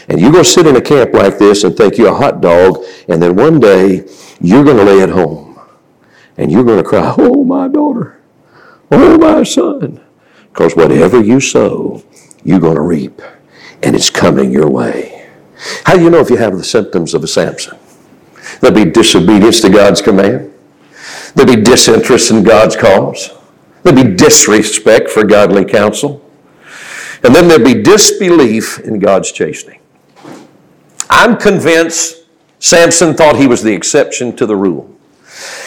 And you're going to sit in a camp like this and think you're a hot dog, and then one day you're going to lay at home, and you're going to cry, oh, my daughter, oh, my son. Because whatever you sow, you're going to reap, and it's coming your way. How do you know if you have the symptoms of a Samson? There'll be disobedience to God's command. There'll be disinterest in God's cause. There'll be disrespect for godly counsel. And then there'll be disbelief in God's chastening. I'm convinced Samson thought he was the exception to the rule.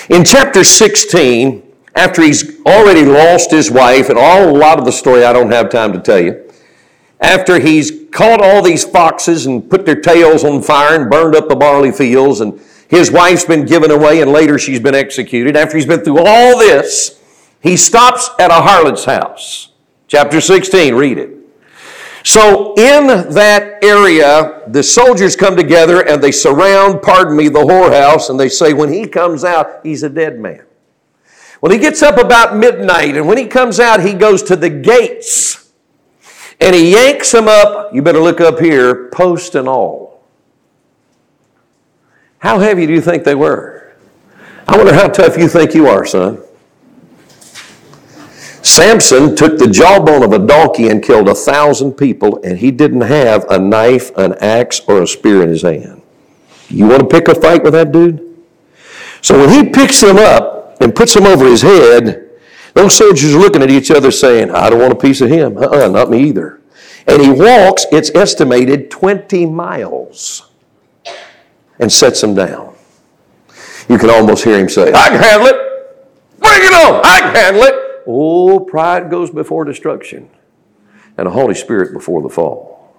In chapter 16, after he's already lost his wife, and a lot of the story I don't have time to tell you, after he's caught all these foxes and put their tails on fire and burned up the barley fields, and his wife's been given away and later she's been executed. After he's been through all this, he stops at a harlot's house. Chapter 16, read it. So in that area, the soldiers come together and they surround, pardon me, the whorehouse, and they say when he comes out, he's a dead man. Well, he gets up about midnight, and when he comes out, he goes to the gates. And he yanks them up, you better look up here, post and all. How heavy do you think they were? I wonder how tough you think you are, son. Samson took the jawbone of a donkey and killed 1,000 people, and he didn't have a knife, an axe, or a spear in his hand. You want to pick a fight with that dude? So when he picks him up and puts him over his head, those soldiers are looking at each other saying, I don't want a piece of him. Not me either. And he walks, it's estimated, 20 miles and sets them down. You can almost hear him say, I can handle it. Bring it on. I can handle it. Oh, pride goes before destruction and the Holy Spirit before the fall.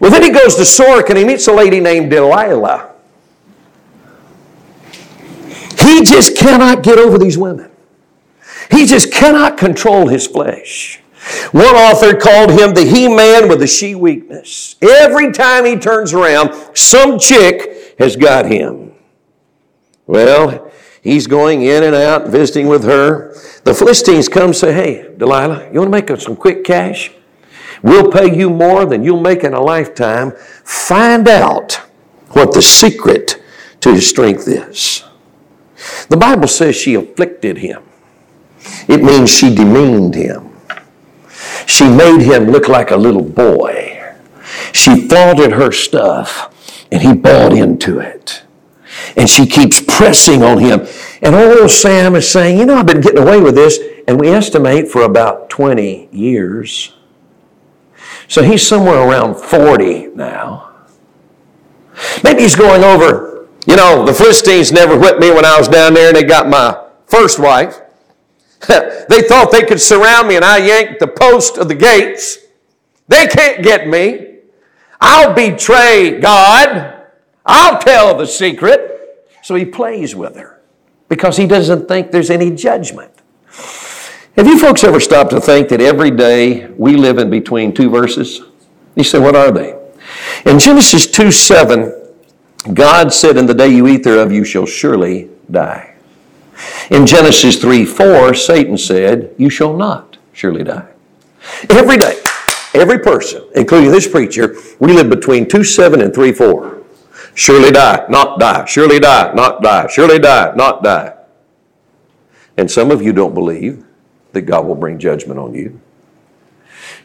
Well, then he goes to Sorek and he meets a lady named Delilah. He just cannot get over these women. He just cannot control his flesh. One author called him the he-man with the she-weakness. Every time he turns around, some chick has got him. Well, he's going in and out, visiting with her. The Philistines come and say, hey, Delilah, you want to make some quick cash? We'll pay you more than you'll make in a lifetime. Find out what the secret to his strength is. The Bible says she afflicted him. It means she demeaned him. She made him look like a little boy. She flaunted her stuff, and he bought into it. And she keeps pressing on him. And old Sam is saying, you know, I've been getting away with this, and we estimate for about 20 years. So he's somewhere around 40 now. Maybe he's going over, you know, the Philistines never whipped me when I was down there and they got my first wife. They thought they could surround me and I yanked the post of the gates. They can't get me. I'll betray God. I'll tell the secret. So he plays with her because he doesn't think there's any judgment. Have you folks ever stopped to think that every day we live in between two verses? You say, what are they? In Genesis 2:7, God said, in the day you eat thereof, you shall surely die. In Genesis 3:4, Satan said, you shall not surely die. Every day, every person, including this preacher, we live between 2:7 and 3:4. Surely die, not die, surely die, not die, surely die, not die. And some of you don't believe that God will bring judgment on you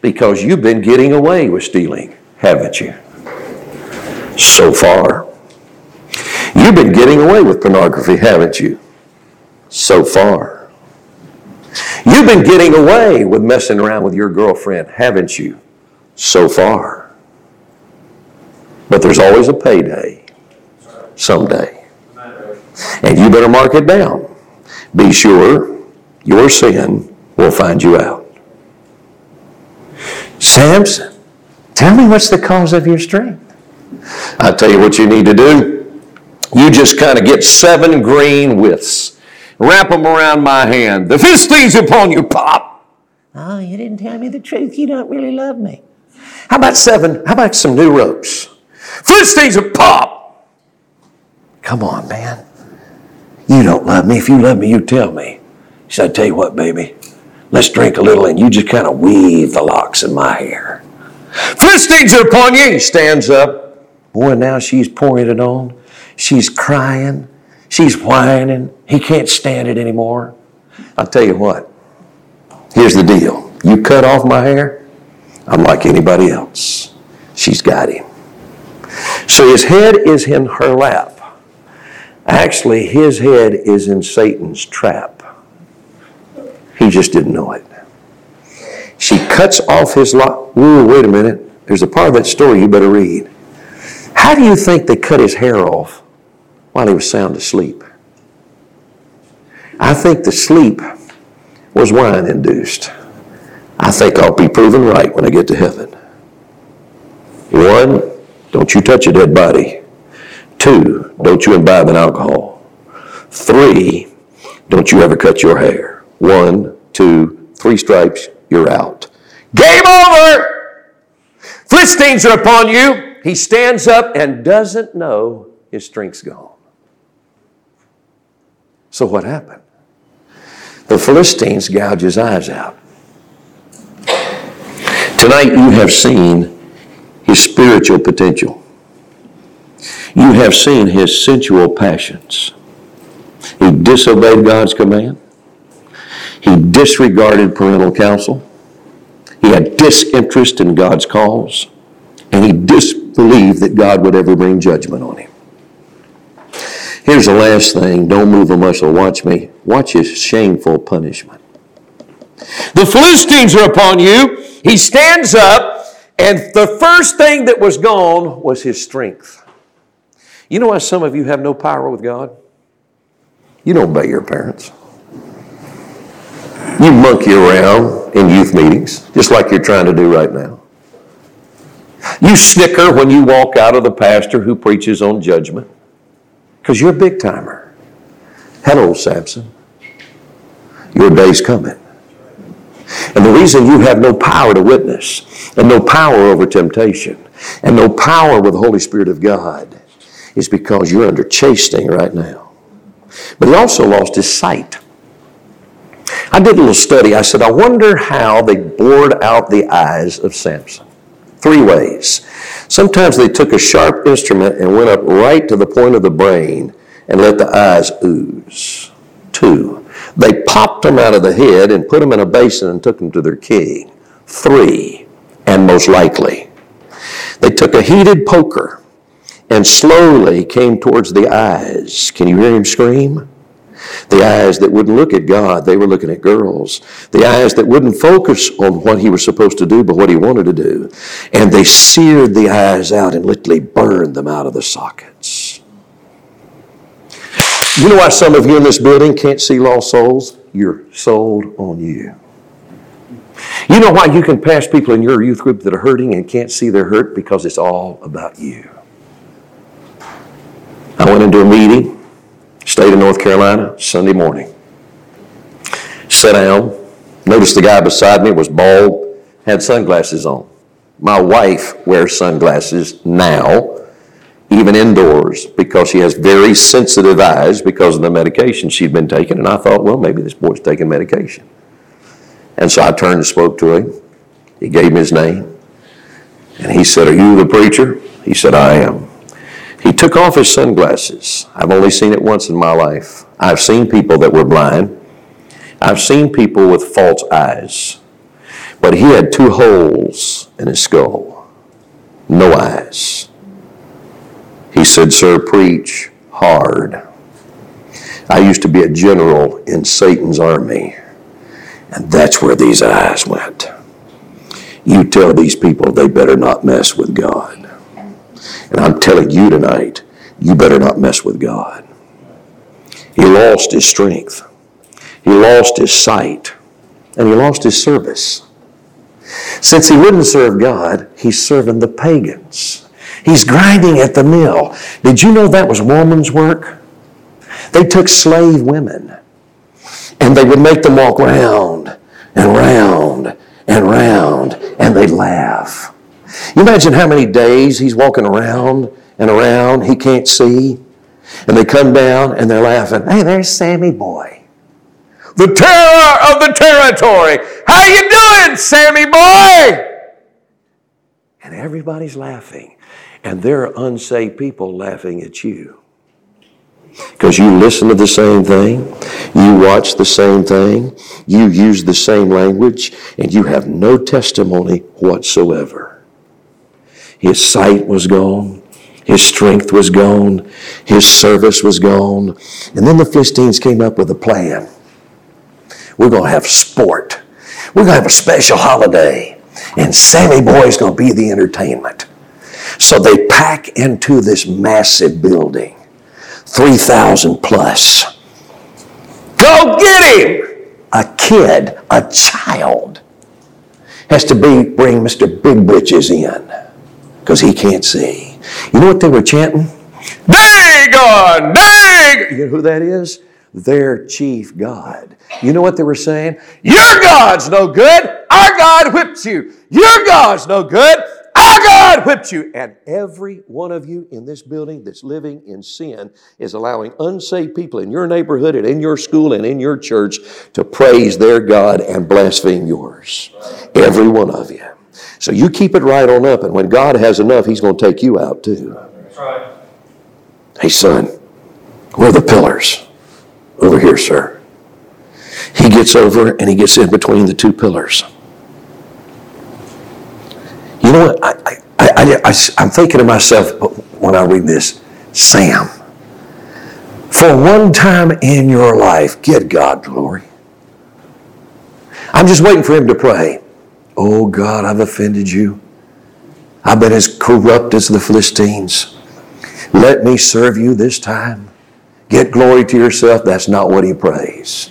because you've been getting away with stealing, haven't you? So far. You've been getting away with pornography, haven't you? So far. You've been getting away with messing around with your girlfriend, haven't you? So far. But there's always a payday someday. And you better mark it down. Be sure your sin will find you out. Samson, tell me what's the cause of your strength. I'll tell you what you need to do. You just kind of get 7 green withs. Wrap them around my hand. The Philistines upon you, Pop. Oh, you didn't tell me the truth. You don't really love me. How about some new ropes? Philistines are Pop. Come on, man. You don't love me. If you love me, you tell me. He said, I tell you what, baby. Let's drink a little and you just kind of weave the locks in my hair. Philistines are upon you. He stands up. Boy, now she's pouring it on. She's crying. She's whining. He can't stand it anymore. I'll tell you what. Here's the deal. You cut off my hair, I'm like anybody else. She's got him. So his head is in her lap. Actually, his head is in Satan's trap. He just didn't know it. She cuts off his lock. Ooh, wait a minute. There's a part of that story you better read. How do you think they cut his hair off while he was sound asleep? I think the sleep was wine-induced. I think I'll be proven right when I get to heaven. 1, don't you touch a dead body. 2, don't you imbibe in alcohol. 3, don't you ever cut your hair. 1, 2, 3 stripes, you're out. Game over! Philistines are upon you. He stands up and doesn't know his strength's gone. So what happened? The Philistines gouge his eyes out. Tonight you have seen his spiritual potential. You have seen his sensual passions. He disobeyed God's command. He disregarded parental counsel. He had disinterest in God's cause. And he disbelieved that God would ever bring judgment on him. Here's the last thing. Don't move a muscle. Watch me. Watch his shameful punishment. The Philistines are upon you. He stands up, and the first thing that was gone was his strength. You know why some of you have no power with God? You don't obey your parents. You monkey around in youth meetings, just like you're trying to do right now. You snicker when you walk out of the pastor who preaches on judgment because you're a big timer. Hello, Samson. Your day's coming. And the reason you have no power to witness and no power over temptation and no power with the Holy Spirit of God is because you're under chastening right now. But he also lost his sight. I did a little study. I said, I wonder how they bored out the eyes of Samson. 3 ways. Sometimes they took a sharp instrument and went up right to the point of the brain and let the eyes ooze. 2, they popped them out of the head and put them in a basin and took them to their king. 3, and most likely, they took a heated poker and slowly came towards the eyes. Can you hear him scream? The eyes that wouldn't look at God, they were looking at girls. The eyes that wouldn't focus on what he was supposed to do, but what he wanted to do. And they seared the eyes out and literally burned them out of the sockets. You know why some of you in this building can't see lost souls? You're sold on you. You know why you can pass people in your youth group that are hurting and can't see their hurt? Because it's all about you. I went into a meeting, state of North Carolina, Sunday morning. Sat down. Noticed the guy beside me was bald, had sunglasses on. My wife wears sunglasses now, even indoors, because she has very sensitive eyes because of the medication she'd been taking. And I thought, well, maybe this boy's taking medication. And so I turned and spoke to him. He gave me his name. And he said, "Are you the preacher?" He said, "I am." He took off his sunglasses. I've only seen it once in my life. I've seen people that were blind. I've seen people with false eyes. But he had two holes in his skull. No eyes. He said, "Sir, preach hard. I used to be a general in Satan's army. And that's where these eyes went. You tell these people they better not mess with God. And I'm telling you tonight, you better not mess with God." He lost his strength. He lost his sight. And he lost his service. Since he wouldn't serve God, he's serving the pagans. He's grinding at the mill. Did you know that was woman's work? They took slave women. And they would make them walk round and round and round, and they'd laugh. You imagine how many days he's walking around and around, he can't see, and they come down and they're laughing. "Hey, there's Sammy boy. The terror of the territory. How you doing, Sammy boy?" And everybody's laughing, and there are unsaved people laughing at you. Because you listen to the same thing, you watch the same thing, you use the same language, and you have no testimony whatsoever. His sight was gone. His strength was gone. His service was gone. And then the Philistines came up with a plan. We're going to have sport. We're going to have a special holiday. And Sammy Boy's going to be the entertainment. So they pack into this massive building. 3,000 plus. Go get him! A kid, a child, has to bring Mr. Big Britches in because he can't see. You know what they were chanting? "Dagon! Dagon!" You know who that is? Their chief god. You know what they were saying? "Your God's no good. Our God whipped you. Your God's no good. Our God whipped you." And every one of you in this building that's living in sin is allowing unsaved people in your neighborhood and in your school and in your church to praise their God and blaspheme yours. Every one of you. So you keep it right on up, and when God has enough, he's going to take you out too. That's right. "Hey, son, where are the pillars?" "Over here, sir." He gets over and he gets in between the two pillars. You know what? I'm thinking to myself when I read this, Sam, for one time in your life, give God glory. I'm just waiting for him to pray. "Oh God, I've offended you. I've been as corrupt as the Philistines. Let me serve you this time. Get glory to yourself." That's not what he prays.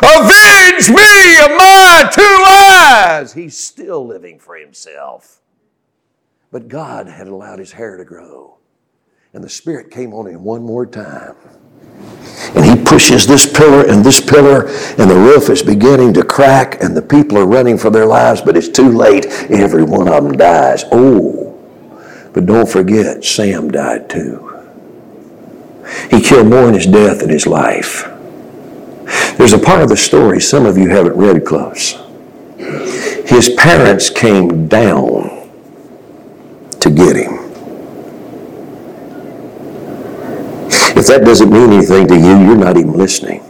"Avenge me of my two eyes." He's still living for himself. But God had allowed his hair to grow. And the Spirit came on him one more time. And he pushes this pillar, and the roof is beginning to crack, and the people are running for their lives, but it's too late. Every one of them dies. Oh, but don't forget, Sam died too. He killed more in his death than his life. There's a part of the story some of you haven't read close. His parents came down to get him. If that doesn't mean anything to you, you're not even listening.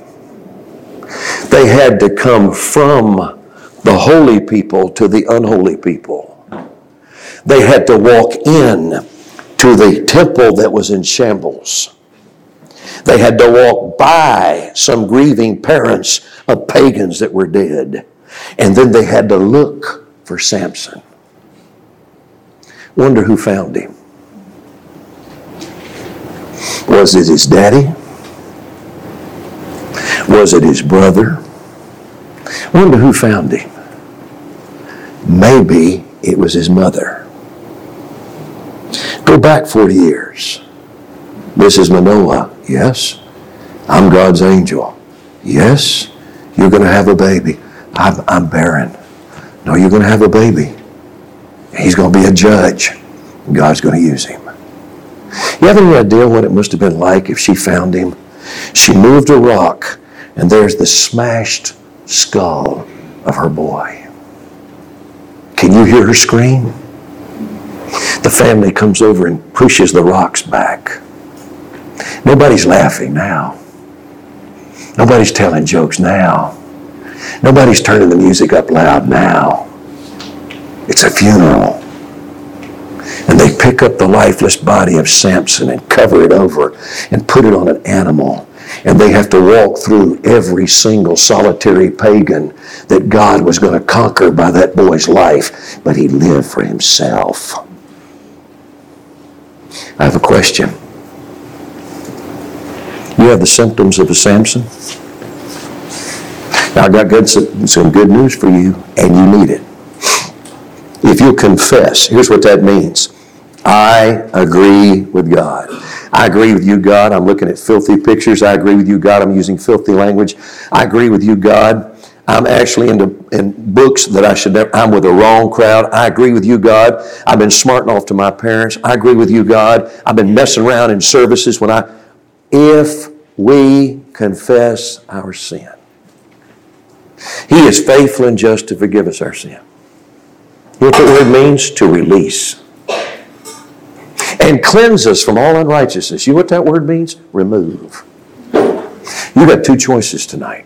They had to come from the holy people to the unholy people. They had to walk in to the temple that was in shambles. They had to walk by some grieving parents of pagans that were dead. And then they had to look for Samson. Wonder who found him. Was it his daddy? Was it his brother? Wonder who found him. Maybe it was his mother. Go back 40 years. Mrs. Manoah, yes. I'm God's angel. Yes. You're going to have a baby. I'm barren. No, you're going to have a baby. He's going to be a judge. God's going to use him. You have any idea what it must have been like if she found him? She moved a rock, and there's the smashed skull of her boy. Can you hear her scream? The family comes over and pushes the rocks back. Nobody's laughing now. Nobody's telling jokes now. Nobody's turning the music up loud now. It's a funeral. And they pick up the lifeless body of Samson and cover it over and put it on an animal. And they have to walk through every single solitary pagan that God was going to conquer by that boy's life. But he lived for himself. I have a question. You have the symptoms of a Samson? Now, I got some good news for you, and you need it. If you confess, here's what that means. I agree with God. I agree with you, God. I'm looking at filthy pictures. I agree with you, God. I'm using filthy language. I agree with you, God. I'm actually in books that I should never. I'm with the wrong crowd. I agree with you, God. I've been smarting off to my parents. I agree with you, God. I've been messing around in services when I... If we confess our sin, He is faithful and just to forgive us our sin. You know what that word means? To release. And cleanse us from all unrighteousness. You know what that word means? Remove. You got two choices tonight.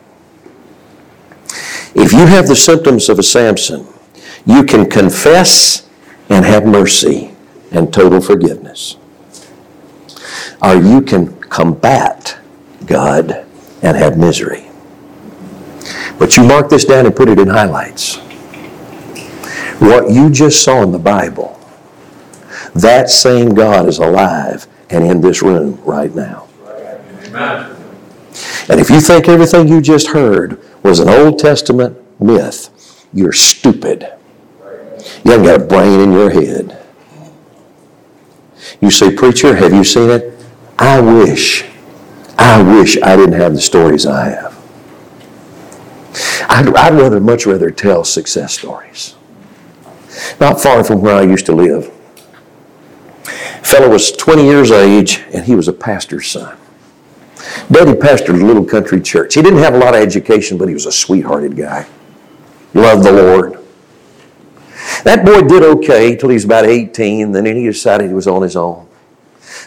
If you have the symptoms of a Samson, you can confess and have mercy and total forgiveness. Or you can combat God and have misery. But you mark this down and put it in highlights. What you just saw in the Bible, that same God is alive and in this room right now. Amen. And if you think everything you just heard was an Old Testament myth, you're stupid. You haven't got a brain in your head. You say, preacher, have you seen it? I wish I didn't have the stories I have. I'd much rather tell success stories. Not far from where I used to live. A fellow was 20 years age, and he was a pastor's son. Daddy pastored a little country church. He didn't have a lot of education, but he was a sweethearted guy. Loved the Lord. That boy did okay till he was about 18, then he decided he was on his own.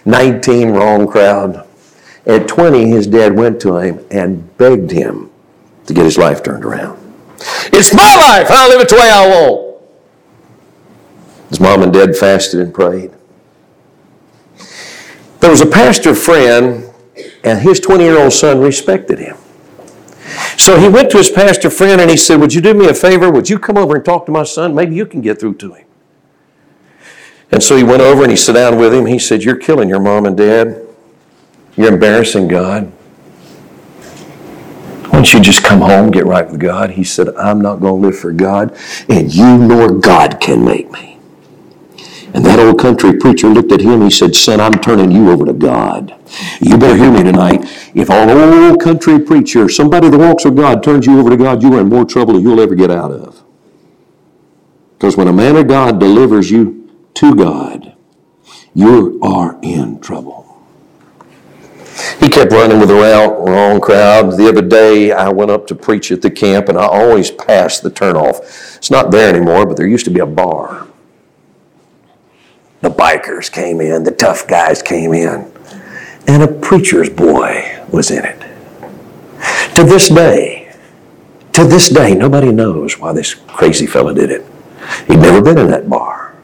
19, wrong crowd. At 20, his dad went to him and begged him to get his life turned around. It's my life. I'll live it the way I want. His mom and dad fasted and prayed. There was a pastor friend, and his 20-year-old son respected him. So he went to his pastor friend and he said, would you do me a favor? Would you come over and talk to my son? Maybe you can get through to him. And so he went over and he sat down with him. He said, you're killing your mom and dad. You're embarrassing God. Why don't you just come home, get right with God? He said, I'm not going to live for God, and you nor God can make me. And that old country preacher looked at him. He said, son, I'm turning you over to God. You better hear me tonight. If an old country preacher, somebody that walks with God, turns you over to God, you are in more trouble than you'll ever get out of. Because when a man of God delivers you to God, you are in trouble. He kept running with the wrong crowd. The other day, I went up to preach at the camp, and I always passed the turnoff. It's not there anymore, but there used to be a bar. The bikers came in. The tough guys came in. And a preacher's boy was in it. To this day, nobody knows why this crazy fella did it. He'd never been in that bar.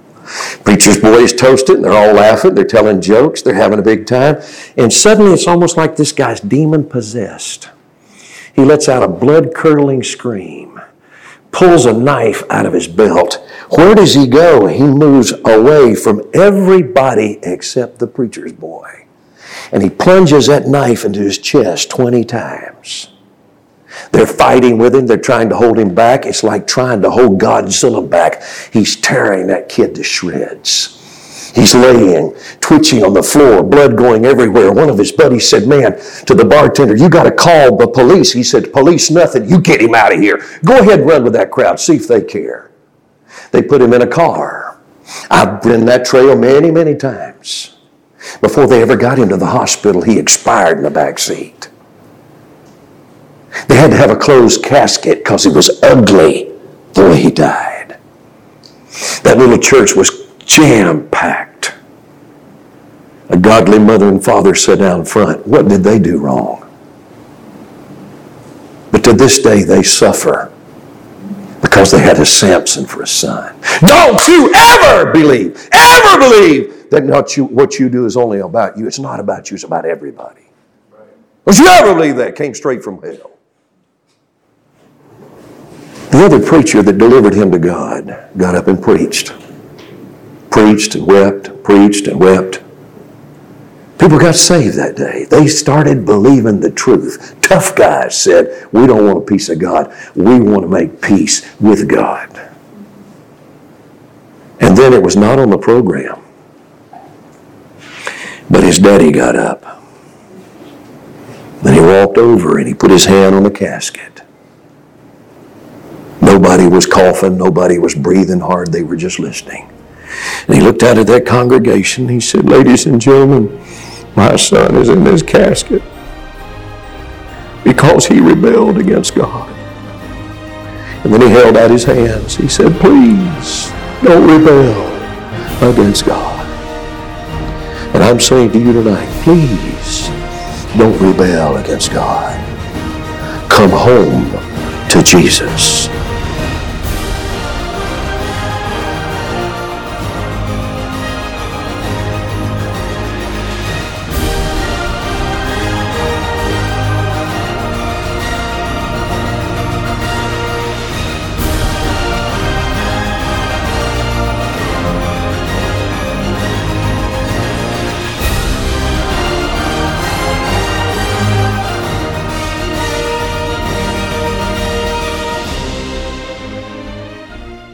Preacher's boys toast it, and they're all laughing, they're telling jokes, they're having a big time. And suddenly it's almost like this guy's demon-possessed. He lets out a blood-curdling scream, pulls a knife out of his belt. Where does he go? He moves away from everybody except the preacher's boy. And he plunges that knife into his chest 20 times. They're fighting with him. They're trying to hold him back. It's like trying to hold Godzilla back. He's tearing that kid to shreds. He's laying, twitching on the floor, blood going everywhere. One of his buddies said, man, to the bartender, you got to call the police. He said, police nothing. You get him out of here. Go ahead, run with that crowd. See if they care. They put him in a car. I've been that trail many, many times. Before they ever got him to the hospital, he expired in the back seat. They had to have a closed casket because he was ugly the way he died. That little church was jam-packed. A godly mother and father sat down front. What did they do wrong? But to this day they suffer because they had a Samson for a son. Don't you ever believe that not you, what you do is only about you. It's not about you, it's about everybody. Don't you ever believe that? Came straight from hell. The other preacher that delivered him to God got up and preached. Preached and wept, preached and wept. People got saved that day. They started believing the truth. Tough guys said, we don't want a piece of God. We want to make peace with God. And then it was not on the program. But his daddy got up. Then he walked over and he put his hand on the casket. Nobody was coughing. Nobody was breathing hard. They were just listening. And he looked out at that congregation. He said, ladies and gentlemen, my son is in this casket because he rebelled against God. And then he held out his hands. He said, please don't rebel against God. And I'm saying to you tonight, please don't rebel against God. Come home to Jesus.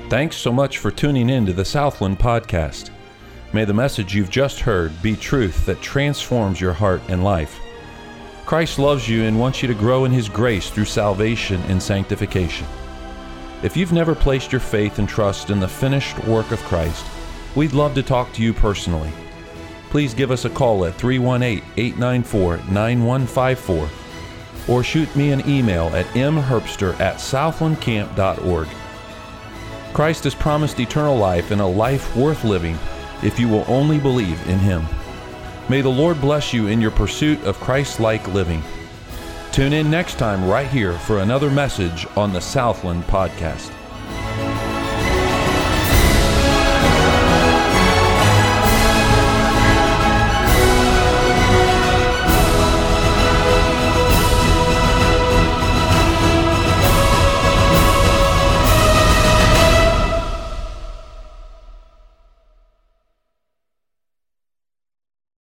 Thanks so much for tuning in to the Southland Podcast. May the message you've just heard be truth that transforms your heart and life. Christ loves you and wants you to grow in His grace through salvation and sanctification. If you've never placed your faith and trust in the finished work of Christ, we'd love to talk to you personally. Please give us a call at 318-894-9154 or shoot me an email at mherbster@southlandcamp.org. Christ has promised eternal life and a life worth living if you will only believe in Him. May the Lord bless you in your pursuit of Christ-like living. Tune in next time right here for another message on the Southland Podcast.